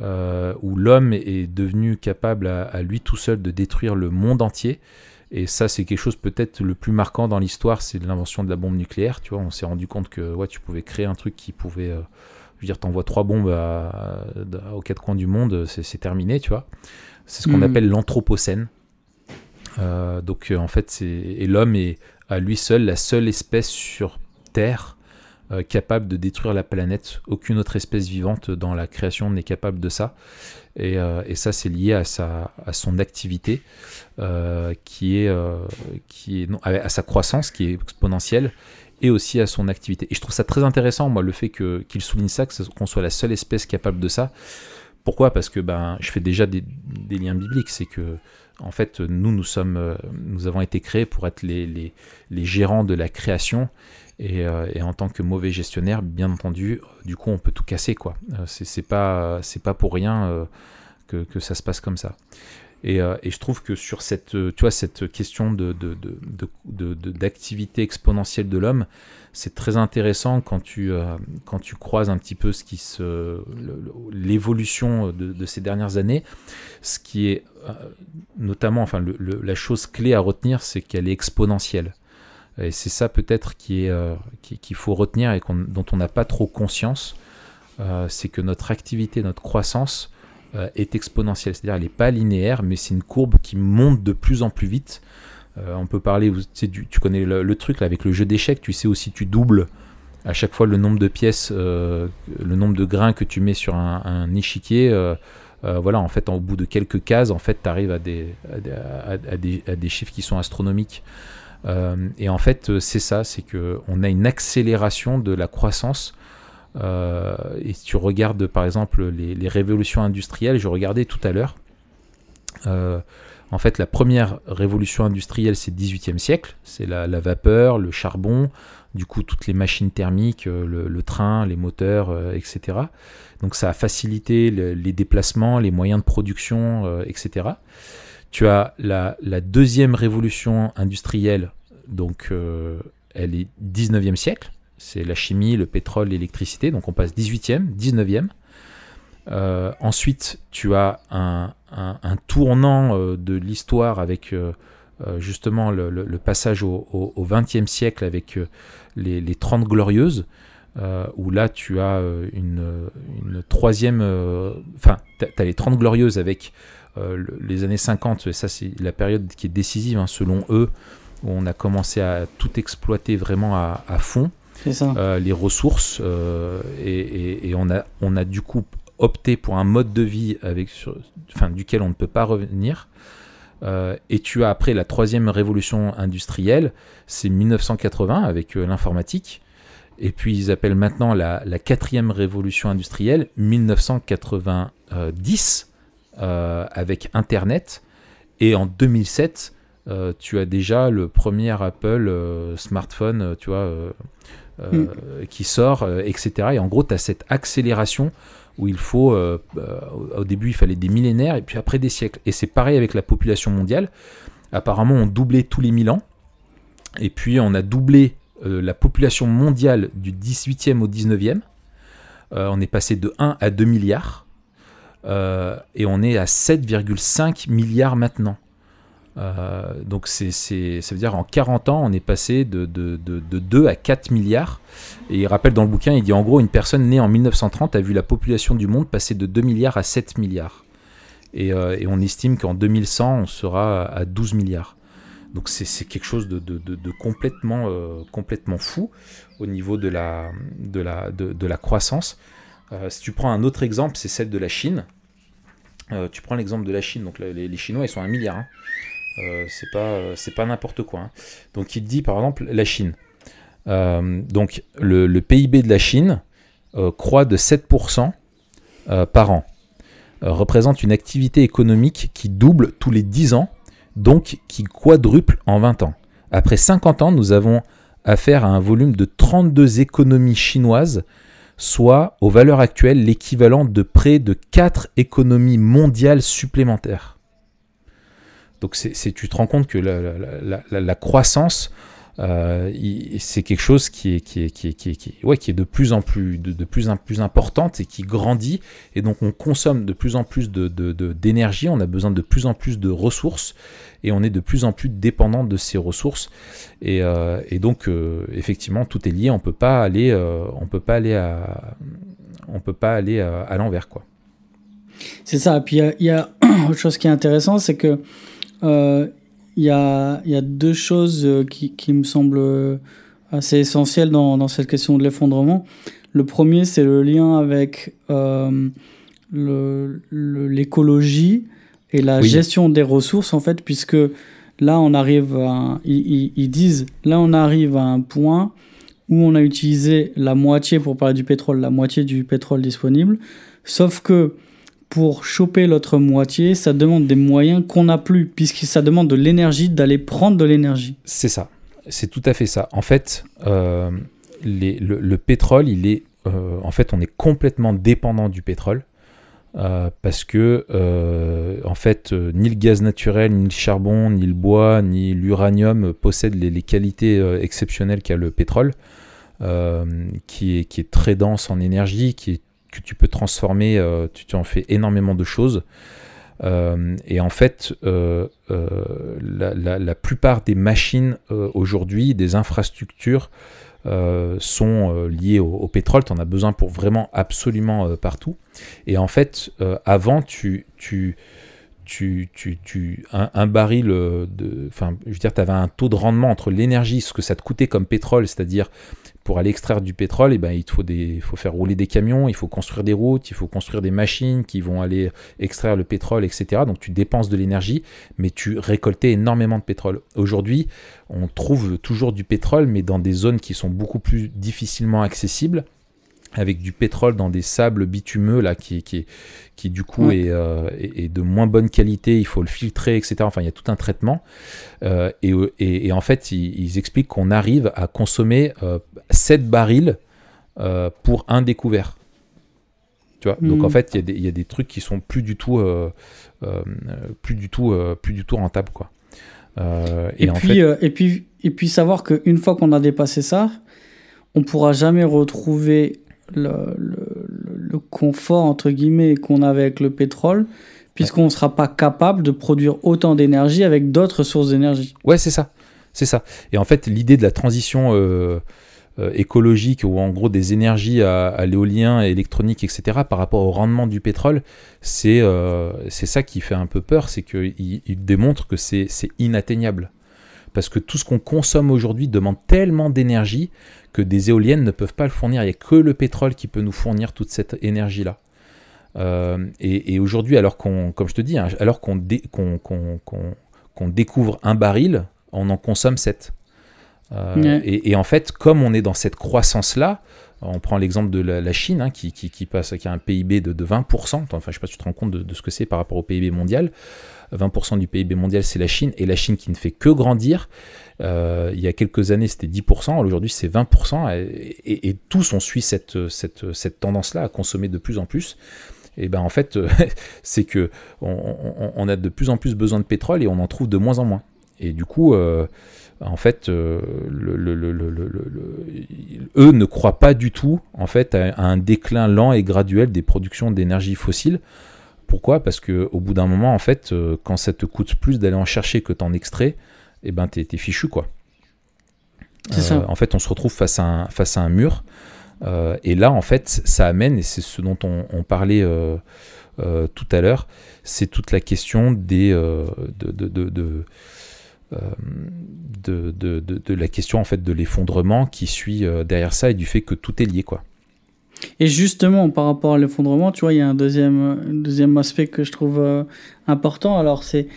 où l'homme est devenu capable à lui tout seul de détruire le monde entier. Et ça, c'est quelque chose peut-être le plus marquant dans l'histoire, c'est l'invention de la bombe nucléaire. Tu vois, on s'est rendu compte que tu pouvais créer un truc qui pouvait... je veux dire, t'envoies 3 bombes aux 4 coins du monde, c'est terminé, tu vois. C'est ce qu'on appelle l'anthropocène. Donc, en fait, l'homme est à lui seul la seule espèce sur Terre capable de détruire la planète. Aucune autre espèce vivante dans la création n'est capable de ça. Et ça, c'est lié à son activité, à sa croissance qui est exponentielle, et aussi à son activité. Et je trouve ça très intéressant, moi, le fait qu'il souligne ça, qu'on soit la seule espèce capable de ça. Pourquoi ? Parce que je fais déjà des liens bibliques, c'est que, en fait, nous avons été créés pour être les gérants de la création, et en tant que mauvais gestionnaire, bien entendu, du coup, on peut tout casser, quoi. C'est pas pour rien que ça se passe comme ça. Et je trouve que sur cette question d'activité exponentielle de l'homme, c'est très intéressant quand tu croises un petit peu l'évolution de ces dernières années. Ce qui est notamment, la chose clé à retenir, c'est qu'elle est exponentielle. Et c'est ça peut-être qu'il faut retenir et dont on n'a pas trop conscience, c'est que notre activité, notre croissance est exponentielle, c'est-à-dire elle n'est pas linéaire, mais c'est une courbe qui monte de plus en plus vite. On peut parler, tu connais le truc là, avec le jeu d'échecs, tu sais aussi tu doubles à chaque fois le nombre de pièces, le nombre de grains que tu mets sur un échiquier. Voilà, en fait, au bout de quelques cases, en fait, tu arrives à des chiffres qui sont astronomiques. Et en fait, c'est ça, c'est qu'on a une accélération de la croissance. Et si tu regardes par exemple les révolutions industrielles, je regardais tout à l'heure, en fait la première révolution industrielle, c'est le 18e siècle, c'est la vapeur, le charbon, du coup toutes les machines thermiques, le train, les moteurs, etc. Donc ça a facilité les déplacements, les moyens de production, etc. Tu as la deuxième révolution industrielle, donc elle est 19e siècle. C'est la chimie, le pétrole, l'électricité. Donc on passe 18e, 19e. Ensuite, tu as un tournant de l'histoire avec justement le passage au 20e siècle avec les 30 glorieuses, où là tu as une troisième... tu as les 30 glorieuses avec les années 50, et ça c'est la période qui est décisive, hein, selon eux, où on a commencé à tout exploiter vraiment à fond, les ressources, et on a du coup opté pour un mode de vie duquel on ne peut pas revenir. Et tu as après la troisième révolution industrielle, c'est 1980 avec l'informatique, et puis ils appellent maintenant la quatrième révolution industrielle 1990 avec Internet, et en 2007 tu as déjà le premier Apple smartphone qui sort, etc. Et en gros tu as cette accélération où il faut, au début il fallait des millénaires et puis après des siècles. Et c'est pareil avec la population mondiale. Apparemment on doublait tous les 1000 ans, et puis on a doublé la population mondiale du 18e au 19e. On est passé de 1 à 2 milliards et on est à 7,5 milliards maintenant. Donc ça veut dire en 40 ans on est passé de 2 à 4 milliards, et il rappelle dans le bouquin, il dit en gros une personne née en 1930 a vu la population du monde passer de 2 milliards à 7 milliards, et on estime qu'en 2100 on sera à 12 milliards. Donc c'est quelque chose de complètement, complètement fou au niveau de la croissance. Si tu prends un autre exemple, c'est celle de la Chine. Tu prends l'exemple de la Chine, donc les Chinois ils sont 1 milliard, hein. C'est pas n'importe quoi, hein. Donc il dit par exemple la Chine, donc le PIB de la Chine croît de 7% par an, représente une activité économique qui double tous les 10 ans, donc qui quadruple en 20 ans. Après 50 ans, nous avons affaire à un volume de 32 économies chinoises, soit aux valeurs actuelles l'équivalent de près de 4 économies mondiales supplémentaires. Donc tu te rends compte que la croissance, c'est quelque chose qui est de plus en plus importante et qui grandit, et donc on consomme de plus en plus d'énergie, on a besoin de plus en plus de ressources, et on est de plus en plus dépendant de ces ressources, et donc effectivement tout est lié, on peut pas aller à l'envers, quoi. C'est ça. Et puis il y a autre chose qui est intéressante, c'est que il y a deux choses qui me semblent assez essentielles dans cette question de l'effondrement. Le premier, c'est le lien avec l'écologie et la gestion des ressources, en fait, puisque là, on arrive ils disent, là, on arrive à un point où on a utilisé la moitié, pour parler du pétrole, la moitié du pétrole disponible, sauf que pour choper l'autre moitié, ça demande des moyens qu'on n'a plus, puisque ça demande de l'énergie, d'aller prendre de l'énergie. C'est ça, c'est tout à fait ça. En fait, le pétrole, il est, en fait, on est complètement dépendant du pétrole, parce que, en fait, ni le gaz naturel, ni le charbon, ni le bois, ni l'uranium possèdent les qualités exceptionnelles qu'a le pétrole, qui est très dense en énergie, que tu peux transformer, tu en fais énormément de choses. Et en fait, la plupart des machines aujourd'hui, des infrastructures, sont liées au pétrole. Tu en as besoin pour vraiment absolument partout. Et en fait, avant, un baril tu avais un taux de rendement entre l'énergie, ce que ça te coûtait comme pétrole, c'est-à-dire pour aller extraire du pétrole, il faut faire rouler des camions, il faut construire des routes, il faut construire des machines qui vont aller extraire le pétrole, etc. Donc tu dépenses de l'énergie, mais tu récoltais énormément de pétrole. Aujourd'hui, on trouve toujours du pétrole, mais dans des zones qui sont beaucoup plus difficilement accessibles, avec du pétrole dans des sables bitumeux là, qui du coup est de moins bonne qualité, il faut le filtrer, etc. Enfin, il y a tout un traitement. Et en fait, ils expliquent qu'on arrive à consommer 7 barils pour un découvert. Tu vois, donc en fait, il y a des trucs qui sont plus du tout rentables, quoi. Et puis savoir qu'une fois qu'on a dépassé ça, on pourra jamais retrouver le confort entre guillemets qu'on avait avec le pétrole, puisqu'on ne sera pas capable de produire autant d'énergie avec d'autres sources d'énergie. Ouais, c'est ça. Et en fait, l'idée de la transition écologique, ou en gros des énergies à l'éolien, électronique, etc., par rapport au rendement du pétrole, c'est ça qui fait un peu peur, c'est qu'il démontre que c'est inatteignable. parce que tout ce qu'on consomme aujourd'hui demande tellement d'énergie que des éoliennes ne peuvent pas le fournir. Il n'y a que le pétrole qui peut nous fournir toute cette énergie-là. Et aujourd'hui, alors qu'on, comme je te dis, hein, alors qu'on découvre un baril, on en consomme 7. Et en fait, comme on est dans cette croissance-là, on prend l'exemple de la Chine, hein, qui a un PIB de 20%, enfin je ne sais pas si tu te rends compte de ce que c'est par rapport au PIB mondial, 20% du PIB mondial c'est la Chine, et la Chine qui ne fait que grandir, il y a quelques années c'était 10%, aujourd'hui c'est 20%, et tous on suit cette tendance-là à consommer de plus en plus, et bien en fait c'est que on a de plus en plus besoin de pétrole et on en trouve de moins en moins, et du coup... en fait, eux ne croient pas du tout en fait, à un déclin lent et graduel des productions d'énergie fossile. Pourquoi ? Parce qu'au bout d'un moment, en fait, quand ça te coûte plus d'aller en chercher que t'en extrais, eh ben, t'es fichu, quoi. C'est ça. En fait, on se retrouve face à un mur. Et là, en fait, ça amène, et c'est ce dont on parlait tout à l'heure, c'est toute la question des... de la question en fait de l'effondrement qui suit derrière ça et du fait que tout est lié, quoi. Et justement par rapport à l'effondrement, tu vois, il y a un deuxième aspect que je trouve important. Alors c'est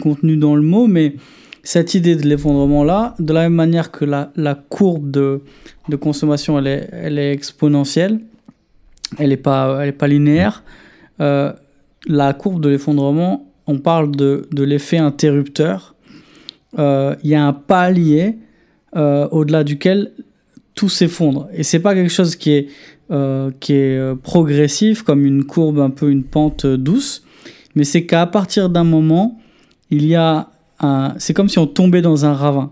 contenu dans le mot, mais cette idée de l'effondrement là, de la même manière que la courbe de consommation elle est exponentielle, elle est pas linéaire. La courbe de l'effondrement, on parle de l'effet interrupteur. Il y a un palier au-delà duquel tout s'effondre, et c'est pas quelque chose qui est progressif comme une courbe, un peu une pente douce, mais c'est qu'à partir d'un moment c'est comme si on tombait dans un ravin.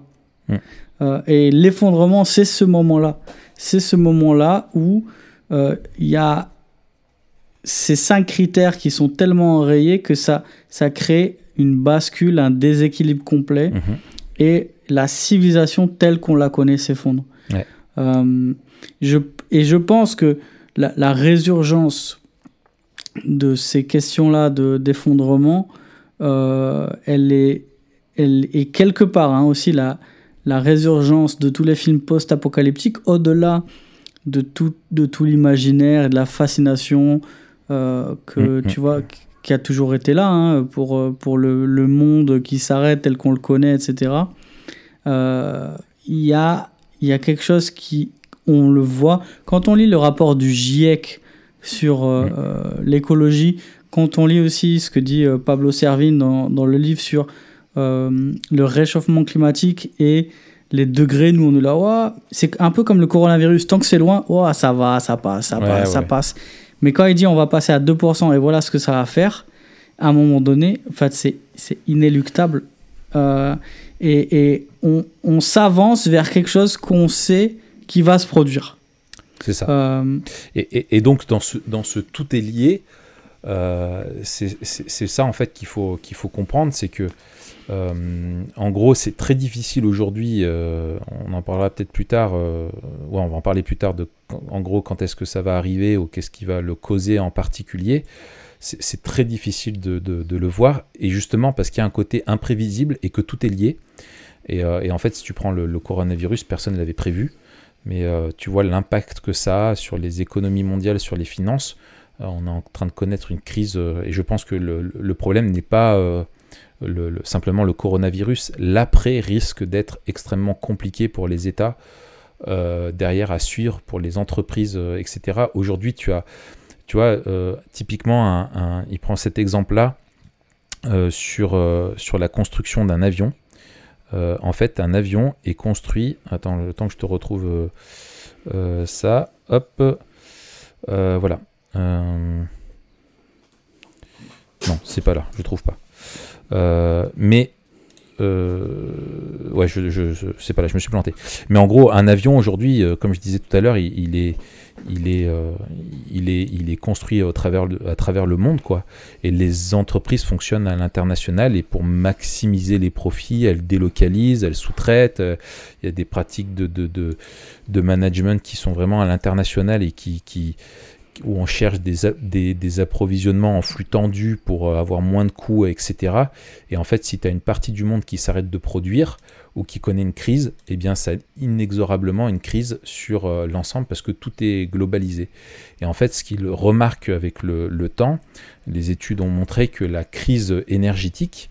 Et l'effondrement c'est ce moment-là où il y a ces 5 critères qui sont tellement enrayés que ça crée une bascule, un déséquilibre complet, et la civilisation telle qu'on la connaît s'effondre. Ouais. Je pense que la résurgence de ces questions-là d'effondrement, elle est quelque part, hein, aussi la résurgence de tous les films post-apocalyptiques, au-delà de tout l'imaginaire et de la fascination que tu vois... qui a toujours été là, hein, pour le monde qui s'arrête tel qu'on le connaît, etc. Il y a quelque chose qui, on le voit, quand on lit le rapport du GIEC sur l'écologie, quand on lit aussi ce que dit Pablo Servigne dans le livre sur le réchauffement climatique et les degrés, nous on est là, ouais, c'est un peu comme le coronavirus, tant que c'est loin, ouais, ça passe. Mais quand il dit on va passer à 2% et voilà ce que ça va faire, à un moment donné, en fait, c'est inéluctable. Et on s'avance vers quelque chose qu'on sait qui va se produire. C'est ça. Et donc, dans ce tout est lié, c'est ça en fait qu'il faut comprendre, c'est que en gros, c'est très difficile aujourd'hui, on en parlera peut-être plus tard, ouais, on va en parler plus tard, en gros, quand est-ce que ça va arriver ou qu'est-ce qui va le causer en particulier. C'est très difficile de le voir, et justement parce qu'il y a un côté imprévisible et que tout est lié. Et en fait, si tu prends le coronavirus, personne ne l'avait prévu, mais tu vois l'impact que ça a sur les économies mondiales, sur les finances. On est en train de connaître une crise, et je pense que le problème n'est pas... simplement le coronavirus, l'après risque d'être extrêmement compliqué pour les États, derrière à suivre pour les entreprises, etc. Aujourd'hui, tu vois, typiquement, il prend cet exemple-là sur la construction d'un avion. En fait, un avion est construit... Attends, le temps que je te retrouve ça, hop, voilà. Non, c'est pas là, je trouve pas. Ouais, je sais pas là, je me suis planté. Mais en gros, un avion aujourd'hui, comme je disais tout à l'heure, il est construit à travers le monde, quoi. Et les entreprises fonctionnent à l'international, et pour maximiser les profits, elles délocalisent, elles sous-traitent. Il y a des pratiques de management qui sont vraiment à l'international et qui où on cherche des approvisionnements en flux tendu pour avoir moins de coûts, etc. Et en fait, si tu as une partie du monde qui s'arrête de produire ou qui connaît une crise, eh bien ça a inexorablement une crise sur l'ensemble parce que tout est globalisé. Et en fait, ce qu'ils remarquent avec le temps, les études ont montré que la crise énergétique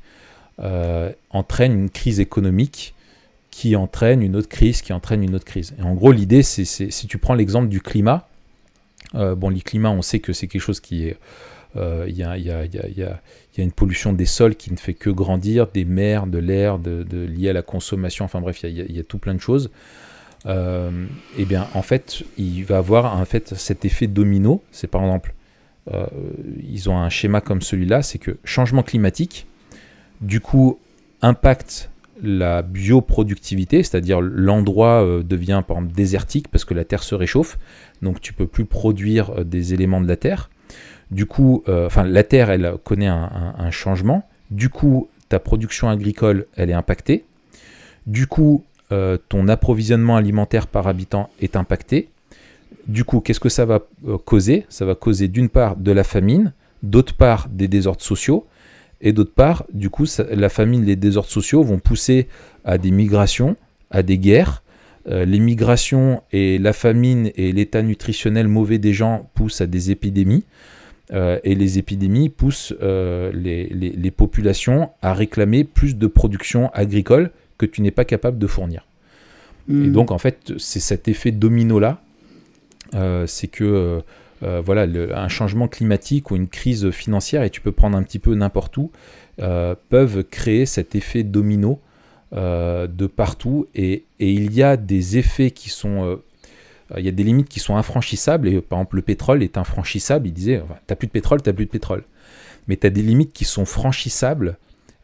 entraîne une crise économique qui entraîne une autre crise, qui entraîne une autre crise. Et en gros, l'idée, c'est si tu prends l'exemple du climat, bon, les climats, on sait que c'est quelque chose qui est... Il y a une pollution des sols qui ne fait que grandir, des mers, de l'air, lié à la consommation, enfin bref, il y a tout plein de choses. Et bien, en fait, il va avoir en fait, cet effet domino. C'est par exemple, ils ont un schéma comme celui-là, c'est que changement climatique, du coup, impacte la bioproductivité, c'est-à-dire l'endroit devient par exemple désertique parce que la terre se réchauffe, donc tu peux plus produire des éléments de la terre. Du coup, la terre, elle connaît un changement. Du coup, ta production agricole, elle est impactée. Du coup, ton approvisionnement alimentaire par habitant est impacté. Du coup, qu'est-ce que ça va causer ? Ça va causer d'une part de la famine, d'autre part des désordres sociaux, et d'autre part, du coup, la famine, les désordres sociaux vont pousser à des migrations, à des guerres. Les migrations et la famine et l'état nutritionnel mauvais des gens poussent à des épidémies. Et les épidémies poussent les populations à réclamer plus de production agricole que tu n'es pas capable de fournir. Mmh. Et donc, en fait, c'est cet effet domino-là. C'est que, un changement climatique ou une crise financière, et tu peux prendre un petit peu n'importe où, peuvent créer cet effet domino de partout. Et il y a des effets qui sont... il y a des limites qui sont infranchissables, et par exemple le pétrole est infranchissable, il disait « t'as plus de pétrole ». Mais t'as des limites qui sont franchissables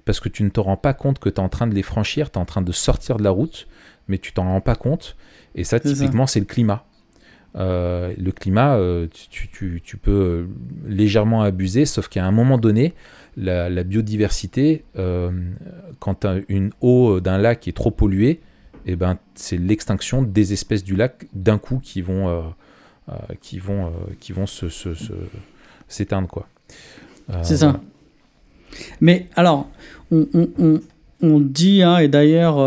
parce que tu ne te rends pas compte que t'es en train de les franchir, t'es en train de sortir de la route, mais tu t'en rends pas compte, et ça typiquement c'est le climat. Le climat, tu peux légèrement abuser, sauf qu'à un moment donné, la biodiversité, quand t'as une eau d'un lac qui est trop polluée, eh ben, c'est l'extinction des espèces du lac d'un coup qui vont s'éteindre, quoi. C'est ça. Voilà. Mais alors, on dit, hein, et d'ailleurs,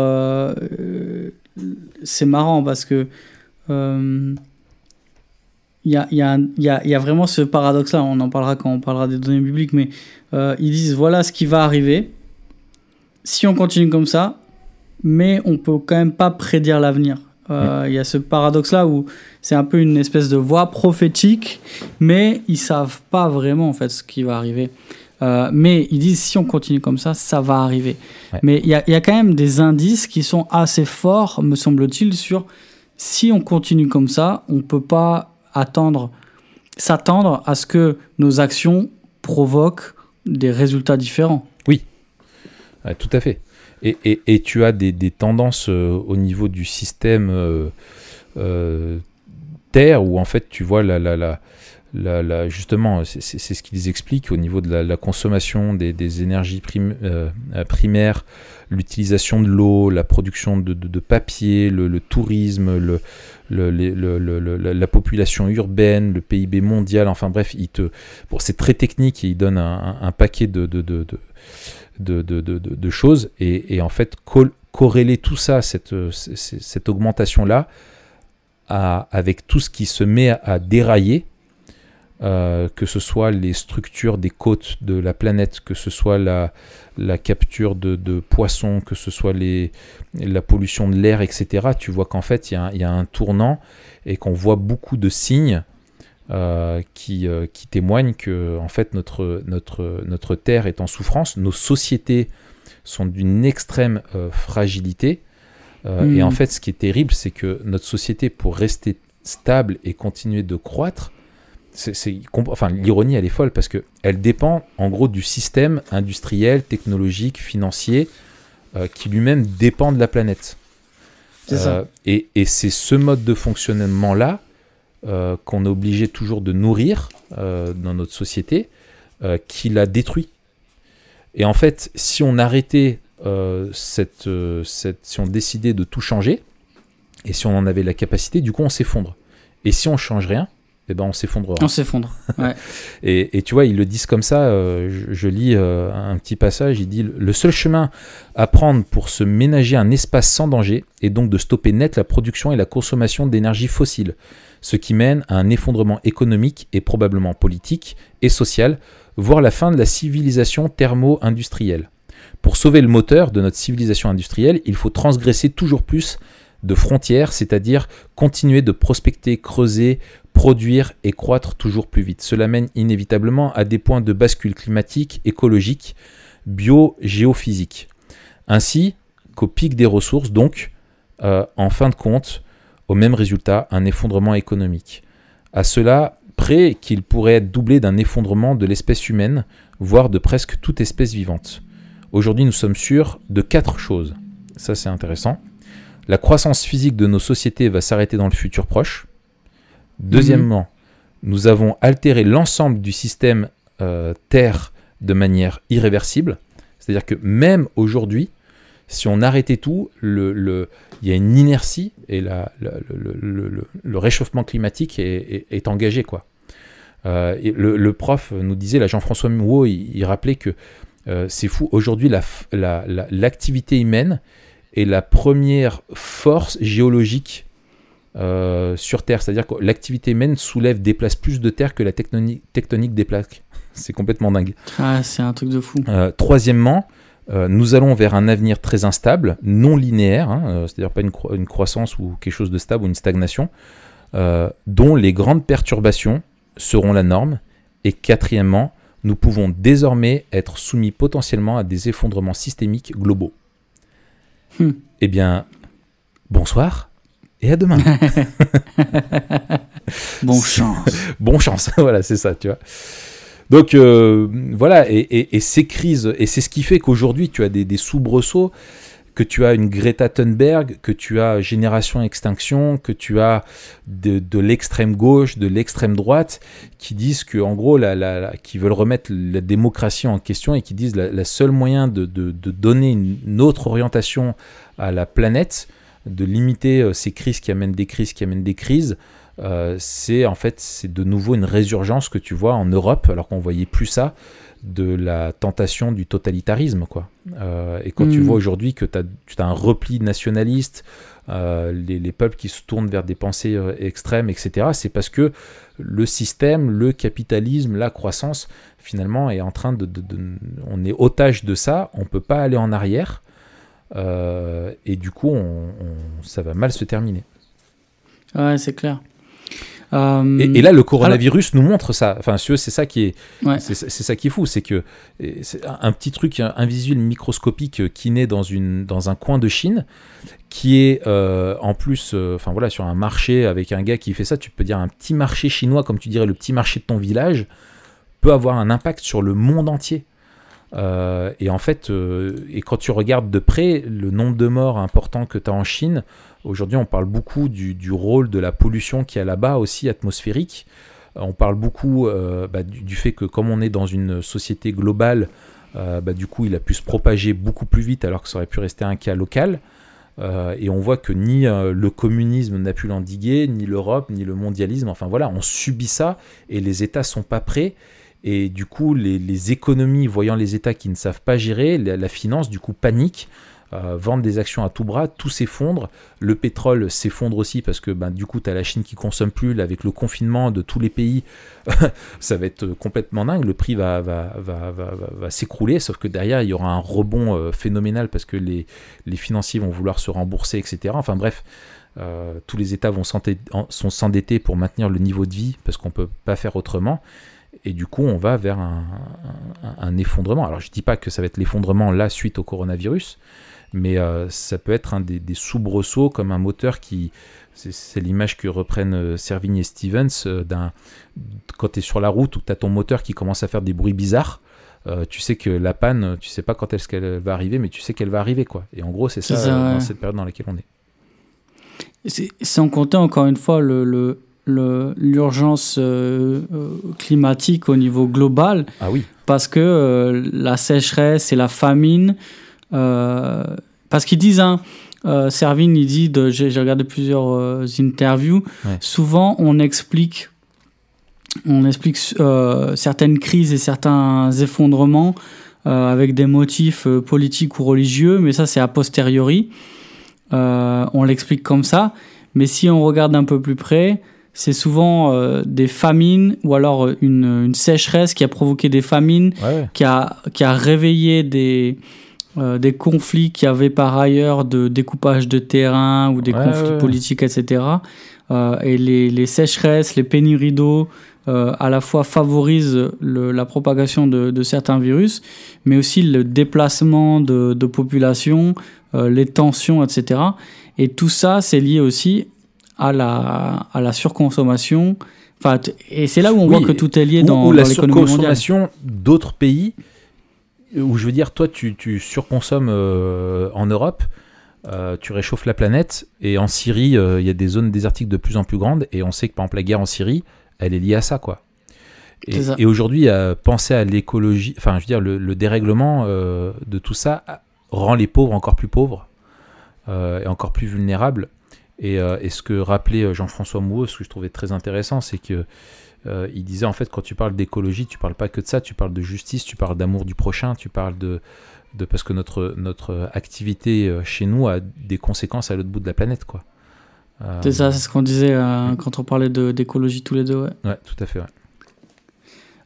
c'est marrant parce que il y a vraiment ce paradoxe-là, on en parlera quand on parlera des données bibliques, mais ils disent, voilà ce qui va arriver, si on continue comme ça, mais on ne peut quand même pas prédire l'avenir. Il y a ce paradoxe-là où c'est un peu une espèce de voix prophétique, mais ils ne savent pas vraiment en fait, ce qui va arriver. Mais ils disent, si on continue comme ça va arriver. Ouais. Mais il y a quand même des indices qui sont assez forts, me semble-t-il, sur si on continue comme ça, on ne peut pas s'attendre à ce que nos actions provoquent des résultats différents. Oui, tout à fait. Et tu as des tendances au niveau du système Terre où en fait tu vois justement c'est ce qu'ils expliquent au niveau de la consommation des énergies primaires, l'utilisation de l'eau, la production de papier, le tourisme, la population urbaine, le PIB mondial, enfin bref, c'est très technique et ils donnent un paquet de choses et en fait corréler tout ça, cette augmentation là avec tout ce qui se met à dérailler, que ce soit les structures des côtes de la planète, que ce soit la capture de poissons, que ce soit la pollution de l'air, etc. Tu vois qu'en fait il y a un tournant et qu'on voit beaucoup de signes qui témoignent que en fait notre terre est en souffrance, nos sociétés sont d'une extrême fragilité et en fait ce qui est terrible c'est que notre société pour rester stable et continuer de croître, l'ironie elle est folle parce que elle dépend en gros du système industriel, technologique, financier qui lui-même dépend de la planète. C'est ça. Et c'est ce mode de fonctionnement là qu'on est obligé toujours de nourrir dans notre société, qui la détruit. Et en fait, si on arrêtait si on décidait de tout changer, et si on en avait la capacité, du coup on s'effondre. Et si on change rien, eh ben on s'effondrera. On s'effondre, ouais. Et tu vois, ils le disent comme ça, je lis un petit passage, il dit « Le seul chemin à prendre pour se ménager un espace sans danger est donc de stopper net la production et la consommation d'énergie fossile, ce qui mène à un effondrement économique et probablement politique et social, voire la fin de la civilisation thermo-industrielle. Pour sauver le moteur de notre civilisation industrielle, il faut transgresser toujours plus de frontières, c'est-à-dire continuer de prospecter, creuser, produire et croître toujours plus vite. Cela mène inévitablement à des points de bascule climatiques, écologiques, bio-géophysiques. Ainsi qu'au pic des ressources, donc, en fin de compte, au même résultat, un effondrement économique. À cela près qu'il pourrait être doublé d'un effondrement de l'espèce humaine, voire de presque toute espèce vivante. Aujourd'hui, nous sommes sûrs de 4 choses. Ça, c'est intéressant. La croissance physique de nos sociétés va s'arrêter dans le futur proche. Deuxièmement, nous avons altéré l'ensemble du système Terre de manière irréversible. C'est-à-dire que même aujourd'hui, si on arrêtait tout, il y a une inertie et le réchauffement climatique est engagé, quoi. Et le prof nous disait, là, Jean-François Mouhot, il rappelait que c'est fou, aujourd'hui, l'activité humaine est la première force géologique sur Terre. C'est-à-dire que l'activité humaine soulève, déplace plus de terre que la tectonique des plaques. C'est complètement dingue. Ah, c'est un truc de fou. Troisièmement, nous allons vers un avenir très instable, non linéaire, c'est-à-dire pas une croissance ou quelque chose de stable ou une stagnation, dont les grandes perturbations seront la norme. Et quatrièmement, nous pouvons désormais être soumis potentiellement à des effondrements systémiques globaux. Eh bien, bonsoir et à demain. Bonne chance. Bonne chance, voilà, c'est ça, tu vois. Donc, voilà, et ces crises, et c'est ce qui fait qu'aujourd'hui, tu as des soubresauts, que tu as une Greta Thunberg, que tu as Génération Extinction, que tu as de l'extrême gauche, de l'extrême droite, qui disent que, en gros, qui veulent remettre la démocratie en question et qui disent que le seul moyen de donner une autre orientation à la planète, de limiter ces crises qui amènent des crises, c'est de nouveau une résurgence que tu vois en Europe, alors qu'on ne voyait plus ça, de la tentation du totalitarisme, quoi. Et quand tu vois aujourd'hui que tu as un repli nationaliste, les peuples qui se tournent vers des pensées extrêmes, etc., c'est parce que le système, le capitalisme, la croissance, finalement, est en train on est otage de ça, on ne peut pas aller en arrière, et du coup, ça va mal se terminer. Ouais, c'est clair. Et là, le coronavirus nous montre ça. Enfin, c'est ça qui est, ouais. C'est ça qui est fou, c'est que c'est un petit truc invisible, microscopique, qui naît dans un coin de Chine, qui est en plus, voilà, sur un marché avec un gars qui fait ça. Tu peux dire un petit marché chinois, comme tu dirais le petit marché de ton village, peut avoir un impact sur le monde entier. Et en fait, et quand tu regardes de près le nombre de morts importants que tu as en Chine, aujourd'hui on parle beaucoup du rôle de la pollution qu'il y a là-bas aussi atmosphérique. On parle beaucoup du fait que comme on est dans une société globale, du coup il a pu se propager beaucoup plus vite alors que ça aurait pu rester un cas local. Et on voit que ni le communisme n'a pu l'endiguer, ni l'Europe, ni le mondialisme. Enfin voilà, on subit ça et les États sont pas prêts. Et du coup, les économies, voyant les États qui ne savent pas gérer, la finance, du coup, panique, vendent des actions à tout bras, tout s'effondre. Le pétrole s'effondre aussi parce que, du coup, tu as la Chine qui ne consomme plus. Là, avec le confinement de tous les pays, ça va être complètement dingue. Le prix va s'écrouler, sauf que derrière, il y aura un rebond phénoménal parce que les financiers vont vouloir se rembourser, etc. Enfin bref. Tous les États vont s'endetter pour maintenir le niveau de vie parce qu'on ne peut pas faire autrement. Et du coup, on va vers un effondrement. Alors, je ne dis pas que ça va être l'effondrement là suite au coronavirus, mais ça peut être un des soubresauts comme un moteur qui... C'est l'image que reprennent Servigne et Stevens quand tu es sur la route où tu as ton moteur qui commence à faire des bruits bizarres. Tu sais que la panne, tu ne sais pas quand est-ce qu'elle va arriver, mais tu sais qu'elle va arriver, quoi. Et en gros, c'est ça dans cette période dans laquelle on est. Sans compter encore une fois l'urgence climatique au niveau global. Ah oui. Parce que la sécheresse et la famine, parce qu'ils disent, Servigne, il dit, j'ai regardé plusieurs interviews, ouais. Souvent on explique on explique certaines crises et certains effondrements avec des motifs politiques ou religieux, mais ça c'est a posteriori, on l'explique comme ça. Mais si on regarde d'un peu plus près, c'est souvent des famines ou alors une sécheresse qui a provoqué des famines, ouais. qui a réveillé des conflits qu'il y avait par ailleurs, de découpage de terrain ou des conflits politiques, etc. Et les sécheresses, les pénuries d'eau, à la fois favorisent la propagation de certains virus, mais aussi le déplacement de populations, les tensions, etc. Et tout ça, c'est lié aussi à la surconsommation. Enfin, et c'est là où on voit que tout est lié dans l'économie mondiale. Ou la surconsommation d'autres pays. Où je veux dire, toi, tu surconsommes en Europe, tu réchauffes la planète, et en Syrie, il y a des zones désertiques de plus en plus grandes, et on sait que, par exemple, la guerre en Syrie, elle est liée à ça, quoi. Et aujourd'hui, penser à l'écologie, enfin, je veux dire, le dérèglement de tout ça rend les pauvres encore plus pauvres, et encore plus vulnérables. Et ce que rappelait Jean-François Mouhot, ce que je trouvais très intéressant, c'est que il disait, en fait, quand tu parles d'écologie, tu parles pas que de ça, tu parles de justice, tu parles d'amour du prochain, tu parles de parce que notre activité chez nous a des conséquences à l'autre bout de la planète, quoi. C'est ça, c'est ce qu'on disait quand on parlait d'écologie tous les deux, ouais. Ouais, tout à fait,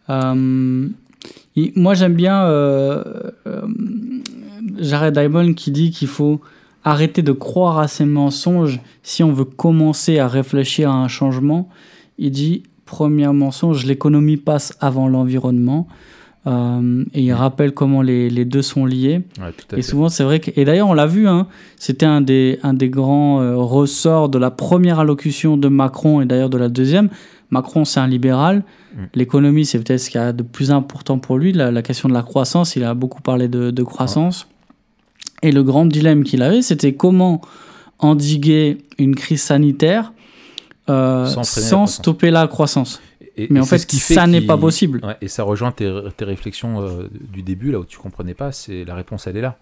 ouais. Moi, j'aime bien Jared Diamond qui dit qu'il faut arrêter de croire à ces mensonges si on veut commencer à réfléchir à un changement. Il dit... Premier mensonge, l'économie passe avant l'environnement. Et il rappelle comment les deux sont liés. Ouais, tout à fait. Souvent, c'est vrai que... Et d'ailleurs, on l'a vu, hein, c'était un des grands ressorts de la première allocution de Macron et d'ailleurs de la deuxième. Macron, c'est un libéral. L'économie, c'est peut-être ce qu'il y a de plus important pour lui. La question de la croissance, il a beaucoup parlé de croissance. Ouais. Et le grand dilemme qu'il avait, c'était comment endiguer une crise sanitaire sans stopper la croissance. Mais en fait, ça n'est pas possible. Ouais, et ça rejoint tes réflexions du début, là où tu ne comprenais pas, c'est la réponse, elle est là.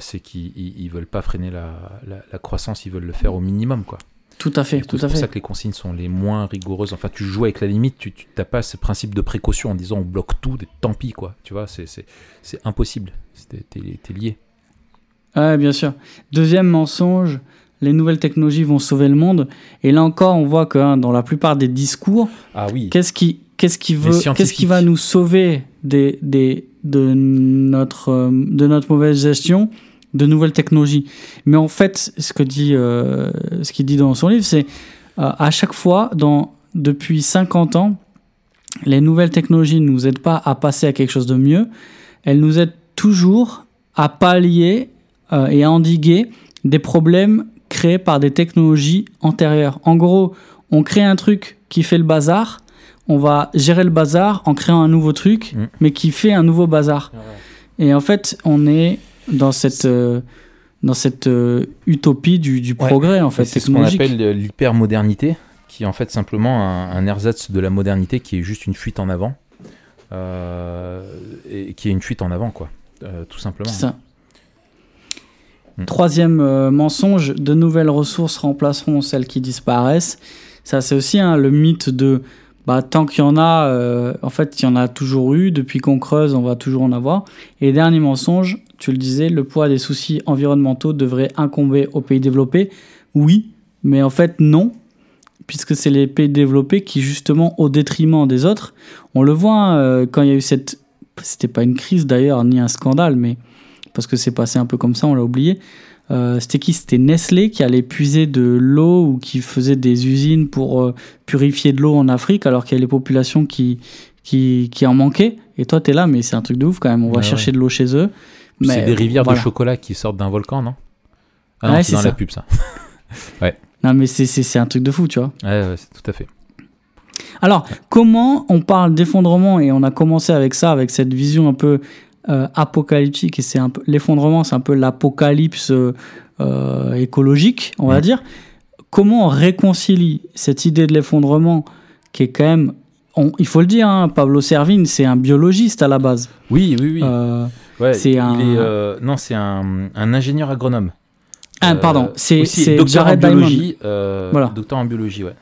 C'est qu'ils ne veulent pas freiner la croissance, ils veulent le faire au minimum, quoi. Tout à fait, tout à fait. C'est pour ça que les consignes sont les moins rigoureuses. Enfin, tu joues avec la limite, tu n'as pas ce principe de précaution en disant on bloque tout, tant pis, quoi. Tu vois, c'est impossible. T'es lié. Ouais, bien sûr. Deuxième mensonge. Les nouvelles technologies vont sauver le monde. Et là encore, on voit que dans la plupart des discours, qu'est-ce qui va nous sauver de notre mauvaise gestion, de nouvelles technologies. Mais en fait, ce qu'il dit dans son livre, c'est à chaque fois, depuis 50 ans, les nouvelles technologies ne nous aident pas à passer à quelque chose de mieux. Elles nous aident toujours à pallier et à endiguer des problèmes créés par des technologies antérieures. En gros, on crée un truc qui fait le bazar, on va gérer le bazar en créant un nouveau truc, mais qui fait un nouveau bazar. Ouais. Et en fait, on est dans cette utopie du progrès, en fait, technologique. C'est ce qu'on appelle l'hypermodernité, qui est en fait simplement un ersatz de la modernité, qui est juste une fuite en avant, et qui est une fuite en avant, quoi, tout simplement. C'est ça. Troisième mensonge, de nouvelles ressources remplaceront celles qui disparaissent. Ça, c'est aussi le mythe de tant qu'il y en a, en fait, il y en a toujours eu. Depuis qu'on creuse, on va toujours en avoir. Et dernier mensonge, tu le disais, le poids des soucis environnementaux devrait incomber aux pays développés. Oui, mais en fait, non, puisque c'est les pays développés qui, justement, au détriment des autres, on le voit quand il y a eu cette... C'était pas une crise, d'ailleurs, ni un scandale, mais... parce que c'est passé un peu comme ça, on l'a oublié. C'était qui ? C'était Nestlé qui allait puiser de l'eau ou qui faisait des usines pour purifier de l'eau en Afrique, alors qu'il y a les populations qui en manquaient. Et toi, t'es là, mais c'est un truc de ouf quand même. On va chercher de l'eau chez eux. Mais c'est des rivières de chocolat qui sortent d'un volcan, non ? Ah non, c'est dans la pub, ça. Ouais. Non, mais c'est un truc de fou, tu vois. Ouais, c'est tout à fait. Alors, comment on parle d'effondrement ? Et on a commencé avec ça, avec cette vision un peu... apocalyptique, et c'est un peu l'effondrement, c'est un peu l'apocalypse écologique, on va dire. Comment on réconcilie cette idée de l'effondrement qui est quand même, il faut le dire, Pablo Servigne, c'est un biologiste à la base. Oui. Ouais, c'est un ingénieur agronome. Pardon, c'est Jared Diamond. Docteur en biologie, ouais.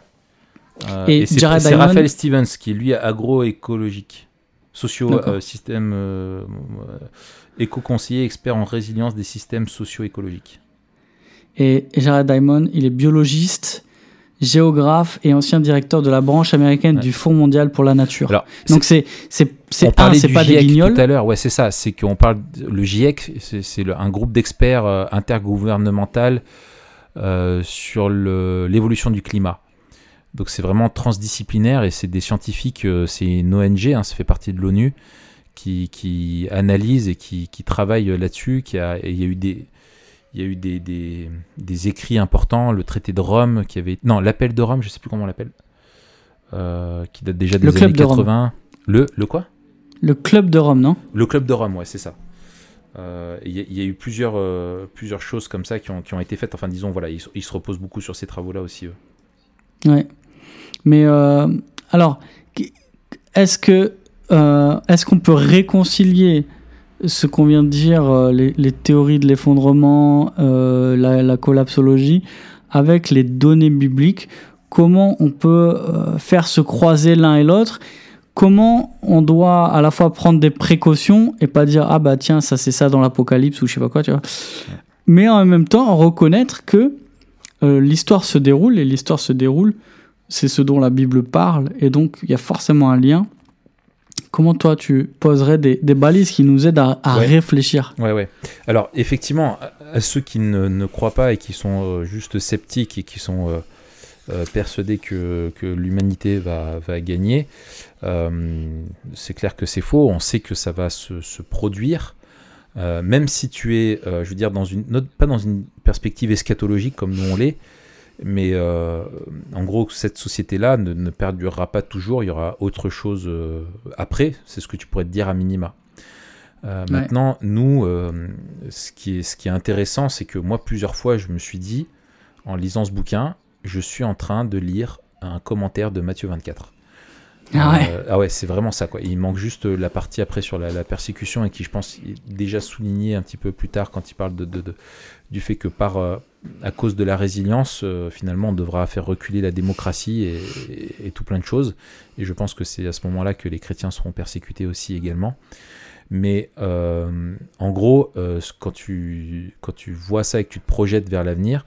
Et c'est Raphaël Stevens qui est lui agroécologique, socio-système éco-conseiller, expert en résilience des systèmes socio-écologiques. Et Jared Diamond, il est biologiste, géographe et ancien directeur de la branche américaine du Fonds mondial pour la nature. Alors, donc c'est pas GIEC des guignols. Tout à l'heure, ouais, c'est ça. C'est qu'on parle le GIEC, c'est un groupe d'experts intergouvernemental sur l'évolution du climat. Donc c'est vraiment transdisciplinaire et c'est des scientifiques, c'est une ONG, ça fait partie de l'ONU, qui analyse et qui travaille là-dessus. Il y a eu des écrits importants, le traité de Rome l'appel de Rome, je sais plus comment on l'appelle, qui date déjà des années 80. Le quoi ? Le Club de Rome, non ? Le Club de Rome, ouais, c'est ça. Il y a eu plusieurs choses comme ça qui ont été faites. Enfin, disons, voilà, ils se reposent beaucoup sur ces travaux-là aussi, eux. Ouais. Mais alors, est-ce qu'on peut réconcilier ce qu'on vient de dire, les théories de l'effondrement, la collapsologie, avec les données bibliques? Comment on peut faire se croiser l'un et l'autre? Comment on doit à la fois prendre des précautions et pas dire ah bah tiens, ça c'est ça dans l'Apocalypse ou je sais pas quoi, tu vois, mais en même temps reconnaître que l'histoire se déroule, et l'histoire se déroule, c'est ce dont la Bible parle, et donc il y a forcément un lien. Comment toi tu poserais des balises qui nous aident à réfléchir ? Ouais. Alors effectivement, à ceux qui ne croient pas et qui sont juste sceptiques et qui sont persuadés que l'humanité va gagner, c'est clair que c'est faux. On sait que ça va se produire. Même si tu es, je veux dire, pas dans une perspective eschatologique comme nous on l'est, mais en gros, cette société-là ne perdurera pas toujours, il y aura autre chose après, c'est ce que tu pourrais te dire à minima. Maintenant, nous, ce qui est intéressant, c'est que moi, plusieurs fois, je me suis dit, en lisant ce bouquin, je suis en train de lire un commentaire de Matthieu 24. C'est vraiment ça, quoi. Il manque juste la partie après sur la persécution, et qui, je pense, est déjà soulignée un petit peu plus tard quand il parle du fait que à cause de la résilience, finalement, on devra faire reculer la démocratie et tout plein de choses. Et je pense que c'est à ce moment-là que les chrétiens seront persécutés aussi également. Mais en gros, quand tu vois ça et que tu te projettes vers l'avenir,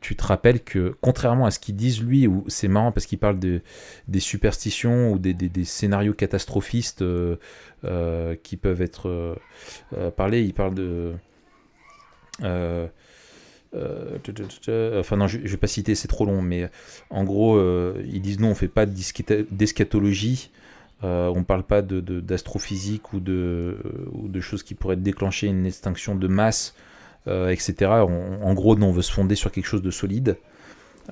tu te rappelles que, contrairement à ce qu'ils disent lui, où c'est marrant parce qu'il parle des superstitions ou des scénarios catastrophistes qui peuvent être parlés, il parle de... Enfin non, je vais pas citer, c'est trop long, mais en gros, ils disent non, on fait pas d'eschatologie, on parle pas d'astrophysique ou de choses qui pourraient déclencher une extinction de masse, etc. En gros, non, on veut se fonder sur quelque chose de solide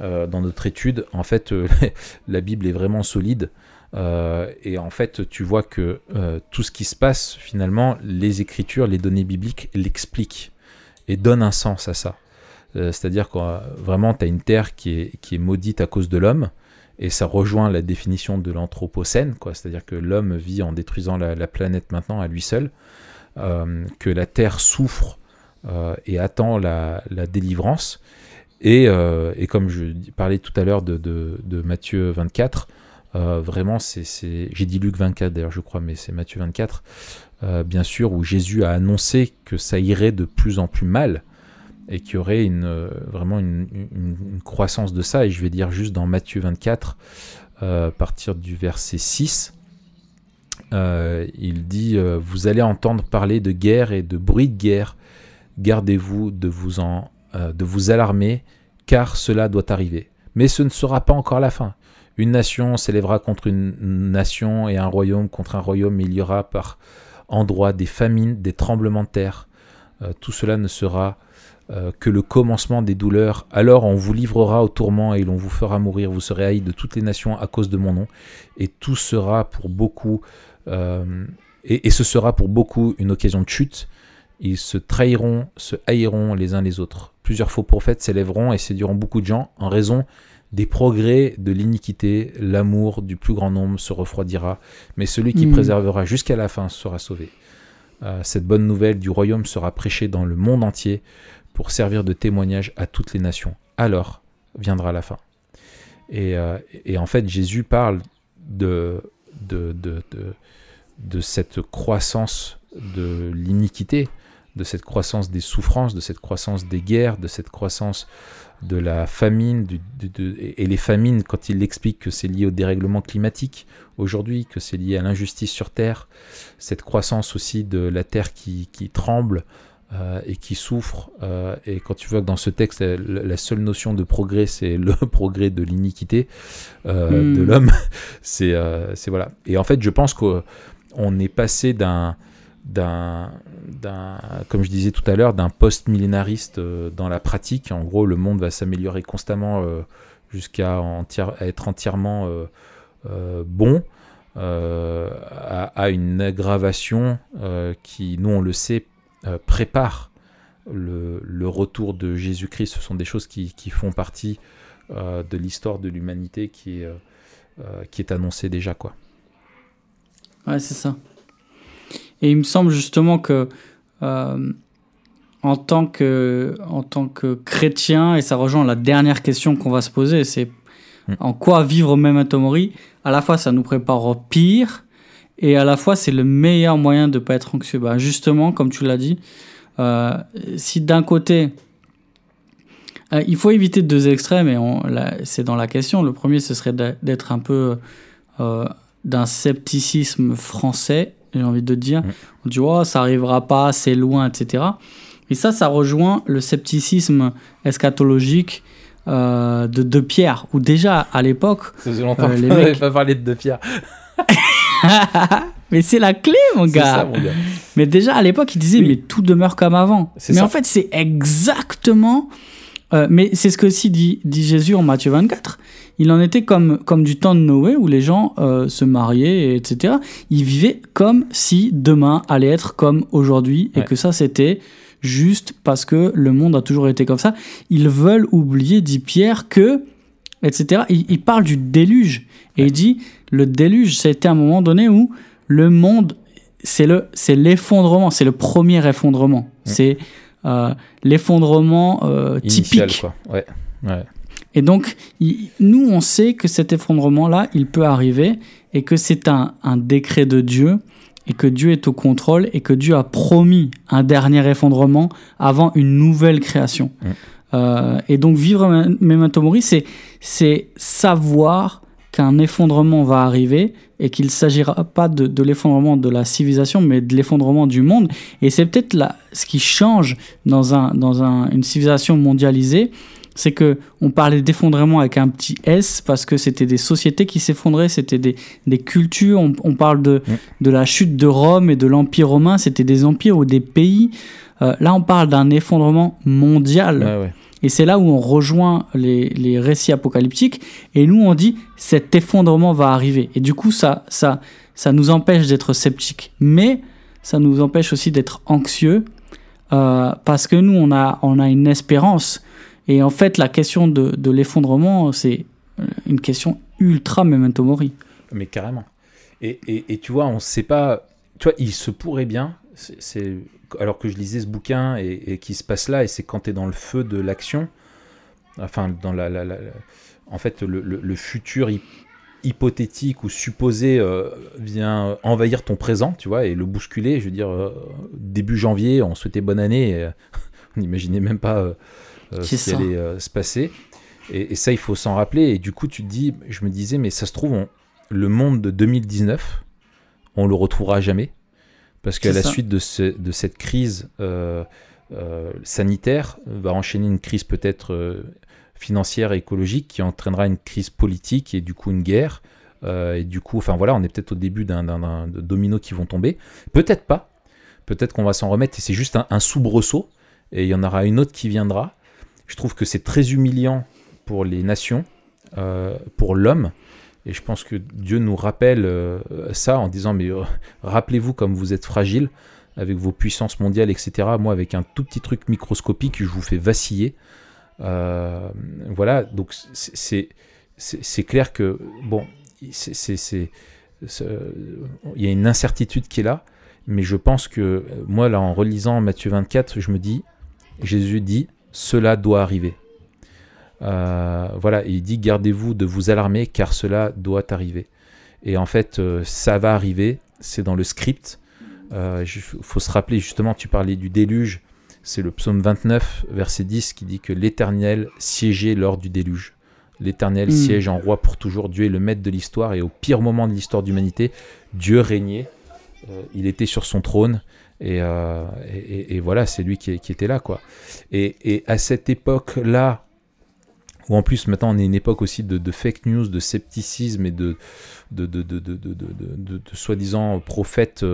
dans notre étude. En fait, la Bible est vraiment solide, et en fait, tu vois que tout ce qui se passe, finalement, les Écritures, les données bibliques l'expliquent et donnent un sens à ça. C'est-à-dire que vraiment, tu as une terre qui est maudite à cause de l'homme, et ça rejoint la définition de l'anthropocène, quoi. C'est-à-dire que l'homme vit en détruisant la planète maintenant à lui seul, que la terre souffre et attend la délivrance. Et comme je parlais tout à l'heure de Matthieu 24, vraiment, j'ai dit Luc 24 d'ailleurs, je crois, mais c'est Matthieu 24, bien sûr, où Jésus a annoncé que ça irait de plus en plus mal, et qu'il y aurait vraiment une croissance de ça. Et je vais dire juste dans Matthieu 24, à partir du verset 6, il dit « Vous allez entendre parler de guerre et de bruit de guerre. Gardez-vous de vous alarmer, car cela doit arriver. Mais ce ne sera pas encore la fin. Une nation s'élèvera contre une nation, et un royaume contre un royaume. Il y aura par endroits des famines, des tremblements de terre. Tout cela ne sera... que le commencement des douleurs. Alors on vous livrera au tourment et l'on vous fera mourir. Vous serez haïs de toutes les nations à cause de mon nom, et tout sera pour beaucoup et ce sera pour beaucoup une occasion de chute. Ils se trahiront, se haïront les uns les autres. Plusieurs faux prophètes s'élèveront et séduiront beaucoup de gens. En raison des progrès de l'iniquité, l'amour du plus grand nombre se refroidira, mais celui qui préservera jusqu'à la fin sera sauvé. Cette bonne nouvelle du royaume sera prêchée dans le monde entier pour servir de témoignage à toutes les nations. Alors viendra la fin. Et en fait, Jésus parle de cette croissance de l'iniquité, de cette croissance des souffrances, de cette croissance des guerres, de cette croissance de la famine, et les famines, quand il explique que c'est lié au dérèglement climatique aujourd'hui, que c'est lié à l'injustice sur Terre, cette croissance aussi de la Terre qui tremble et qui souffre, et quand tu vois que dans ce texte, la seule notion de progrès, c'est le progrès de l'iniquité de l'homme, c'est voilà. Et en fait, je pense qu'on est passé d'un, comme je disais tout à l'heure, d'un post-millénariste dans la pratique. En gros, le monde va s'améliorer constamment jusqu'à être entièrement bon, à une aggravation qui, nous on le sait, prépare le retour de Jésus-Christ. Ce sont des choses qui font partie de l'histoire de l'humanité qui est annoncée déjà, quoi. Ouais, c'est ça. Et il me semble justement que en tant que chrétien, et ça rejoint la dernière question qu'on va se poser, c'est en quoi vivre Memento Mori, à la fois ça nous prépare au pire, et à la fois c'est le meilleur moyen de ne pas être anxieux. Bah, justement, comme tu l'as dit, si d'un côté, il faut éviter deux extrêmes, et c'est dans la question. Le premier, ce serait d'être un peu d'un scepticisme français, j'ai envie de dire. On dit oh, ça arrivera pas, c'est loin, etc. Et ça rejoint le scepticisme eschatologique de 2 Pierre, où déjà à l'époque, ça faisait longtemps que je n'avais pas parlé de 2 Pierre. Mais c'est la clé, mon gars. C'est ça, mon gars. Mais déjà à l'époque, il disait mais tout demeure comme avant. C'est mais ça. En fait, c'est exactement. Mais c'est ce que aussi dit Jésus en Matthieu 24. Il en était comme du temps de Noé, où les gens se mariaient, etc. Ils vivaient comme si demain allait être comme aujourd'hui, et que ça, c'était juste parce que le monde a toujours été comme ça. Ils veulent oublier, dit Pierre, que, etc. Il parle du déluge, et il dit, le déluge, c'était un moment donné où le monde, c'est l'effondrement, c'est le premier effondrement. C'est l'effondrement initial, typique. Quoi. Ouais, ouais. Et donc, nous, on sait que cet effondrement-là, il peut arriver, et que c'est un décret de Dieu, et que Dieu est au contrôle, et que Dieu a promis un dernier effondrement avant une nouvelle création. Et donc, vivre Memento Mori, c'est savoir qu'un effondrement va arriver, et qu'il ne s'agira pas de l'effondrement de la civilisation, mais de l'effondrement du monde. Et c'est peut-être là ce qui change dans une civilisation mondialisée. C'est qu'on parlait d'effondrement avec un petit S, parce que c'était des sociétés qui s'effondraient, c'était des cultures. On parle de la chute de Rome et de l'Empire romain, c'était des empires ou des pays. Là, on parle d'un effondrement mondial. Ah ouais. Et c'est là où on rejoint les récits apocalyptiques. Et nous, on dit cet effondrement va arriver. Et du coup, ça nous empêche d'être sceptiques. Mais ça nous empêche aussi d'être anxieux, parce que nous, on a une espérance. Et en fait, la question de l'effondrement, c'est une question ultra Memento Mori. Mais carrément. Et tu vois, on ne sait pas. Tu vois, il se pourrait bien. Alors que je lisais ce bouquin et qui se passe là, et c'est quand tu es dans le feu de l'action, enfin, dans en fait, le futur hypothétique ou supposé vient envahir ton présent, tu vois, et le bousculer. Je veux dire, début janvier, on souhaitait bonne année, et, on n'imaginait même pas. Ce qui allait se passer, et ça il faut s'en rappeler. Et du coup je me disais, mais ça se trouve le monde de 2019 on le retrouvera jamais, parce qu'à la suite de cette crise sanitaire va enchaîner une crise peut-être financière et écologique, qui entraînera une crise politique, et du coup une guerre, et du coup, enfin voilà, on est peut-être au début d'un domino qui vont tomber, peut-être pas, peut-être qu'on va s'en remettre, et c'est juste un soubresaut, et il y en aura une autre qui viendra. Je trouve que c'est très humiliant pour les nations, pour l'homme. Et je pense que Dieu nous rappelle ça en disant « Mais rappelez-vous comme vous êtes fragiles, avec vos puissances mondiales, etc. Moi, avec un tout petit truc microscopique, je vous fais vaciller. » Voilà, donc c'est clair que, bon, il y a une incertitude qui est là. Mais je pense que, moi, là, en relisant Matthieu 24, je me dis, Jésus dit « Cela doit arriver. Voilà, et il dit « Gardez-vous de vous alarmer car cela doit arriver ». Et en fait, ça va arriver, c'est dans le script. Faut se rappeler, justement, tu parlais du déluge, c'est le psaume 29, verset 10, qui dit que l'Éternel siégeait lors du déluge. L'Éternel siège en roi pour toujours, Dieu est le maître de l'histoire, et au pire moment de l'histoire d'humanité, Dieu régnait, il était sur son trône, et voilà, c'est lui qui était là, quoi. Et à cette époque-là, où en plus maintenant on est une époque aussi de fake news, de scepticisme et de soi-disant prophètes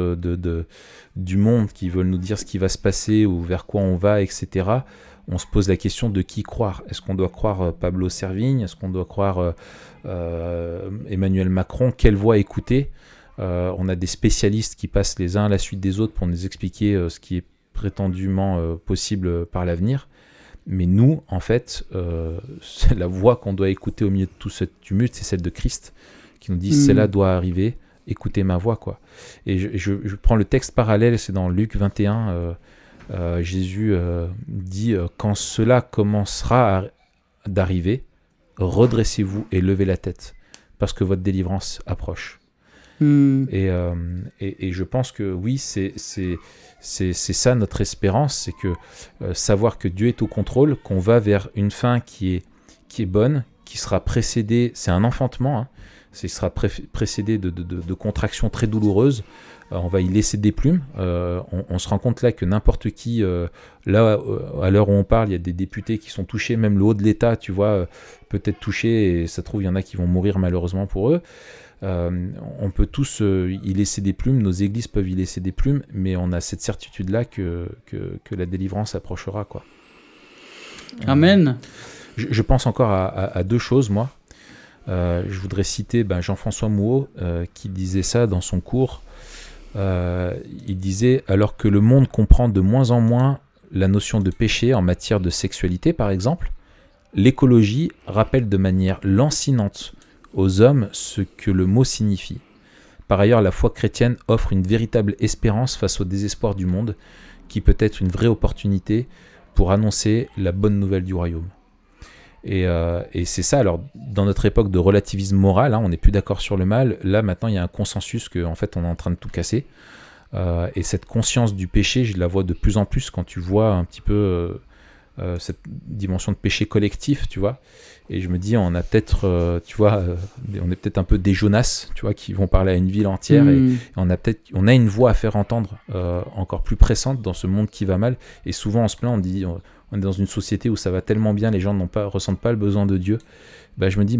du monde qui veulent nous dire ce qui va se passer ou vers quoi on va, etc. On se pose la question de qui croire. Est-ce qu'on doit croire Pablo Servigne? Est-ce qu'on doit croire Emmanuel Macron? Quelle voix écouter? On a des spécialistes qui passent les uns à la suite des autres pour nous expliquer ce qui est prétendument possible par l'avenir. Mais nous, en fait, c'est la voix qu'on doit écouter au milieu de tout ce tumulte, c'est celle de Christ, qui nous dit « Cela doit arriver, écoutez ma voix ». Quoi. Et je prends le texte parallèle, c'est dans Luc 21, Jésus dit « Quand cela commencera d'arriver, redressez-vous et levez la tête, parce que votre délivrance approche ». Et je pense que oui, c'est ça notre espérance, c'est que savoir que Dieu est au contrôle, qu'on va vers une fin qui est bonne, qui sera précédée, c'est un enfantement, hein, qui sera précédée de contractions très douloureuses, on va y laisser des plumes, on se rend compte là que n'importe qui, là à l'heure où on parle, il y a des députés qui sont touchés, même le haut de l'État, tu vois, peut être touché, et ça trouve, il y en a qui vont mourir malheureusement pour eux. On peut tous y laisser des plumes, nos églises peuvent y laisser des plumes, mais on a cette certitude-là que la délivrance approchera, quoi. Amen. Je pense encore à deux choses, moi. Je voudrais citer Jean-François Mouhot qui disait ça dans son cours. Il disait « Alors que le monde comprend de moins en moins la notion de péché en matière de sexualité, par exemple, l'écologie rappelle de manière lancinante aux hommes ce que le mot signifie. Par ailleurs, la foi chrétienne offre une véritable espérance face au désespoir du monde, qui peut être une vraie opportunité pour annoncer la bonne nouvelle du royaume. » Et c'est ça, alors dans notre époque de relativisme moral, hein, on n'est plus d'accord sur le mal, là maintenant il y a un consensus qu'en fait on est en train de tout casser, et cette conscience du péché, je la vois de plus en plus quand tu vois un petit peu... cette dimension de péché collectif, tu vois, et je me dis on a peut-être on est peut-être un peu des Jonas, tu vois, qui vont parler à une ville entière et on a une voix à faire entendre encore plus pressante dans ce monde qui va mal. Et souvent on se plaint, on dit on est dans une société où ça va tellement bien, les gens ressentent pas le besoin de Dieu. Je me dis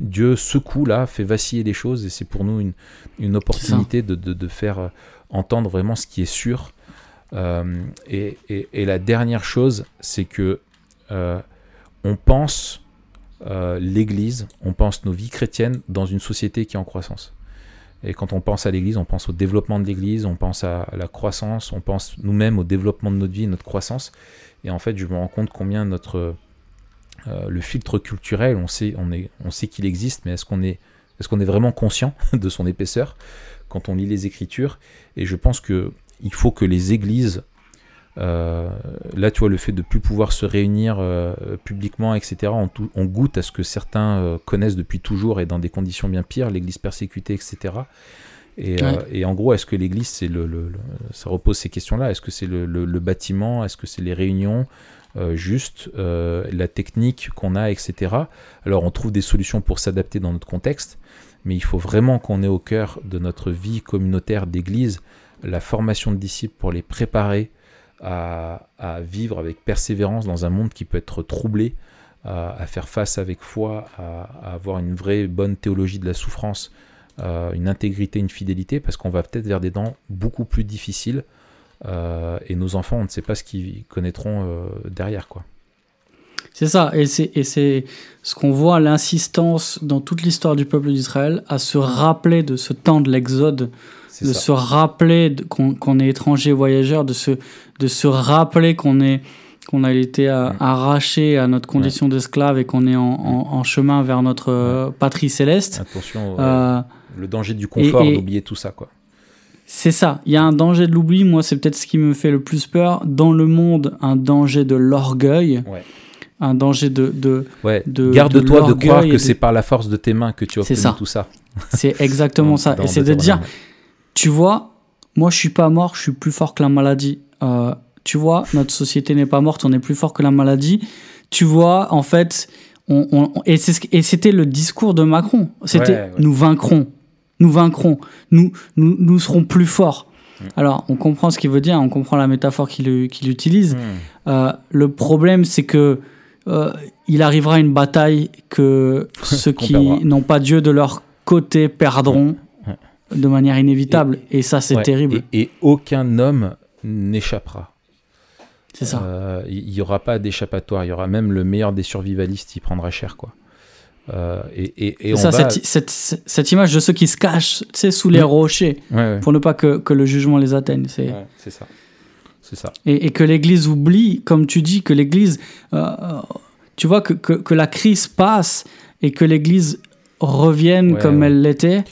Dieu secoue là, fait vaciller les choses, et c'est pour nous une opportunité de faire entendre vraiment ce qui est sûr. Et la dernière chose, c'est que on pense l'Église, on pense nos vies chrétiennes dans une société qui est en croissance. Et quand on pense à l'Église, on pense au développement de l'Église, on pense à la croissance, on pense nous-mêmes au développement de notre vie, notre croissance. Et en fait, je me rends compte combien le filtre culturel, on sait qu'il existe, mais est-ce qu'on est vraiment conscient de son épaisseur quand on lit les Écritures? Et je pense que il faut que les églises, là tu vois, le fait de ne plus pouvoir se réunir publiquement, etc., on goûte à ce que certains connaissent depuis toujours et dans des conditions bien pires, l'église persécutée, etc. Et en gros, est-ce que l'église, c'est ça repose ces questions-là? Est-ce que c'est le bâtiment? Est-ce que c'est les réunions la technique qu'on a, etc. Alors on trouve des solutions pour s'adapter dans notre contexte, mais il faut vraiment qu'on ait au cœur de notre vie communautaire d'église la formation de disciples pour les préparer à vivre avec persévérance dans un monde qui peut être troublé, à faire face avec foi, à avoir une vraie bonne théologie de la souffrance, une intégrité, une fidélité, parce qu'on va peut-être vers des temps beaucoup plus difficiles, et nos enfants, on ne sait pas ce qu'ils connaîtront derrière, quoi. C'est ça, et c'est ce qu'on voit, l'insistance dans toute l'histoire du peuple d'Israël à se rappeler de ce temps de l'Exode, se rappeler qu'on est étranger voyageur, de se rappeler qu'on a été arraché à notre condition d'esclave et qu'on est en chemin vers notre patrie céleste. Attention, le danger du confort, d'oublier tout ça, quoi. C'est ça, il y a un danger de l'oubli, moi c'est peut-être ce qui me fait le plus peur, dans le monde, un danger de l'orgueil. Ouais. un danger de garde-toi de croire que c'est par la force de tes mains que tu obtiens tout ça. C'est exactement ça. Et c'est de dire, tu vois, moi je suis pas mort, je suis plus fort que la maladie. Tu vois, notre société n'est pas morte, on est plus fort que la maladie. Tu vois, en fait, et c'était le discours de Macron. C'était nous vaincrons, nous vaincrons, nous serons plus forts. Alors, on comprend ce qu'il veut dire, on comprend la métaphore qu'il utilise. Le problème, c'est que il arrivera une bataille que ceux qui n'ont pas Dieu de leur côté perdront de manière inévitable. Et ça, c'est terrible. Et aucun homme n'échappera. C'est ça. Il n'y aura pas d'échappatoire. Il y aura même le meilleur des survivalistes, il prendra cher, quoi. Et ça, cette image de ceux qui se cachent, tu sais, sous les rochers, pour ne pas que le jugement les atteigne. C'est ça. Et que l'Église oublie, comme tu dis, que l'Église, tu vois, que la crise passe et que l'Église revienne comme elle l'était.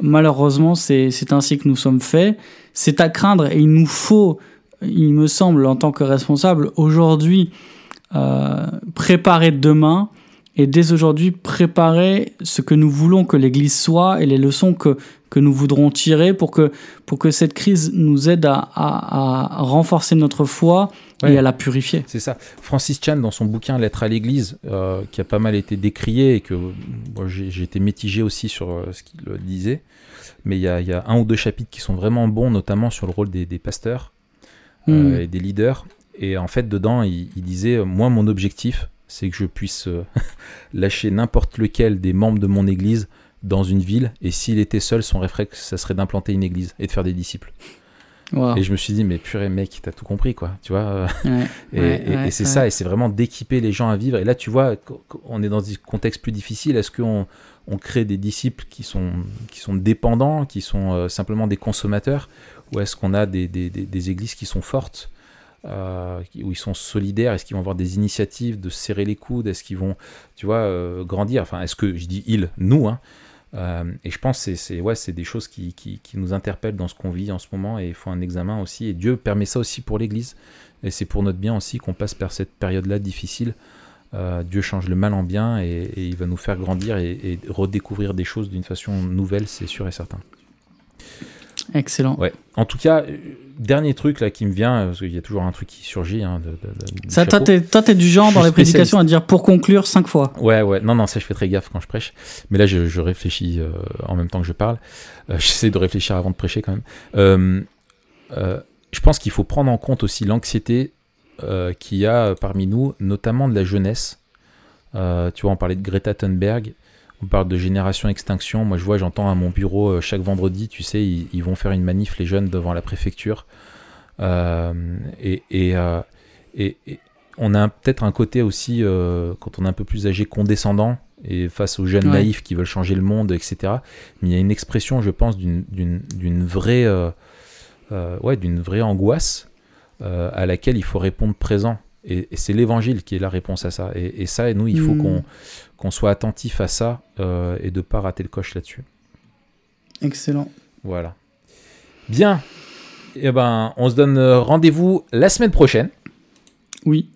Malheureusement, c'est ainsi que nous sommes faits. C'est à craindre et il nous faut, il me semble, en tant que responsable, aujourd'hui, préparer demain. Et dès aujourd'hui, préparer ce que nous voulons que l'Église soit et les leçons que nous voudrons tirer pour que cette crise nous aide à renforcer notre foi et à la purifier. C'est ça. Francis Chan, dans son bouquin « Lettre à l'Église », qui a pas mal été décrié et que bon, j'ai été mitigé aussi sur ce qu'il disait, mais il y a un ou deux chapitres qui sont vraiment bons, notamment sur le rôle des pasteurs et des leaders. Et en fait, dedans, il disait « Moi, mon objectif, c'est que je puisse lâcher n'importe lequel des membres de mon église dans une ville, et s'il était seul, son réflexe, ça serait d'implanter une église et de faire des disciples. » Wow. Et je me suis dit, mais purée mec, t'as tout compris, quoi, tu vois. Et c'est ça, et c'est vraiment d'équiper les gens à vivre. Et là, tu vois, on est dans des contextes plus difficiles. Est-ce qu'on crée des disciples qui sont dépendants, qui sont simplement des consommateurs, ou est-ce qu'on a des églises qui sont fortes, où ils sont solidaires? Est-ce qu'ils vont avoir des initiatives de serrer les coudes? Est-ce qu'ils vont, tu vois, grandir? Enfin, est-ce que je dis nous, hein. Et je pense que c'est des choses qui nous interpellent dans ce qu'on vit en ce moment, et il faut un examen aussi. Et Dieu permet ça aussi pour l'Église, et c'est pour notre bien aussi qu'on passe par cette période-là difficile. Dieu change le mal en bien, et il va nous faire grandir et redécouvrir des choses d'une façon nouvelle, c'est sûr et certain. Excellent. Ouais. En tout cas, dernier truc là qui me vient, parce qu'il y a toujours un truc qui surgit. Hein, ça, toi, t'es du genre dans les prédications à dire pour conclure 5 fois. Ouais. Non, ça je fais très gaffe quand je prêche. Mais là, je réfléchis en même temps que je parle. J'essaie de réfléchir avant de prêcher quand même. Je pense qu'il faut prendre en compte aussi l'anxiété qu'il y a parmi nous, notamment de la jeunesse. Tu vois, on parlait de Greta Thunberg. On parle de Génération Extinction. Moi, j'entends à mon bureau chaque vendredi, tu sais, ils vont faire une manif, les jeunes, devant la préfecture. Et on a peut-être un côté aussi, quand on est un peu plus âgé, condescendant, et face aux jeunes naïfs qui veulent changer le monde, etc. Mais il y a une expression, je pense, d'une vraie, d'une vraie angoisse à laquelle il faut répondre présent. Et c'est l'évangile qui est la réponse à ça. Et ça, et nous, il faut qu'on soit attentif à ça et de ne pas rater le coche là-dessus. Excellent. Voilà. Bien. Eh ben, on se donne rendez-vous la semaine prochaine. Oui.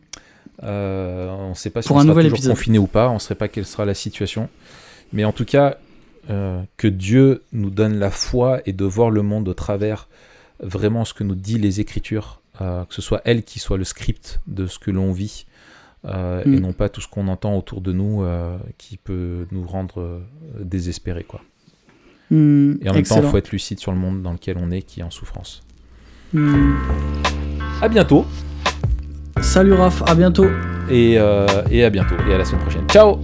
On ne sait pas si on sera toujours confiné ou pas. On ne sait pas quelle sera la situation. Mais en tout cas, que Dieu nous donne la foi et de voir le monde au travers vraiment ce que nous disent les Écritures. Que ce soit elle qui soit le script de ce que l'on vit et non pas tout ce qu'on entend autour de nous qui peut nous rendre désespérés, quoi. Et en même temps, il faut être lucide sur le monde dans lequel on est, qui est en souffrance. À bientôt. Salut Raph, à bientôt. Et à bientôt, et à la semaine prochaine. Ciao.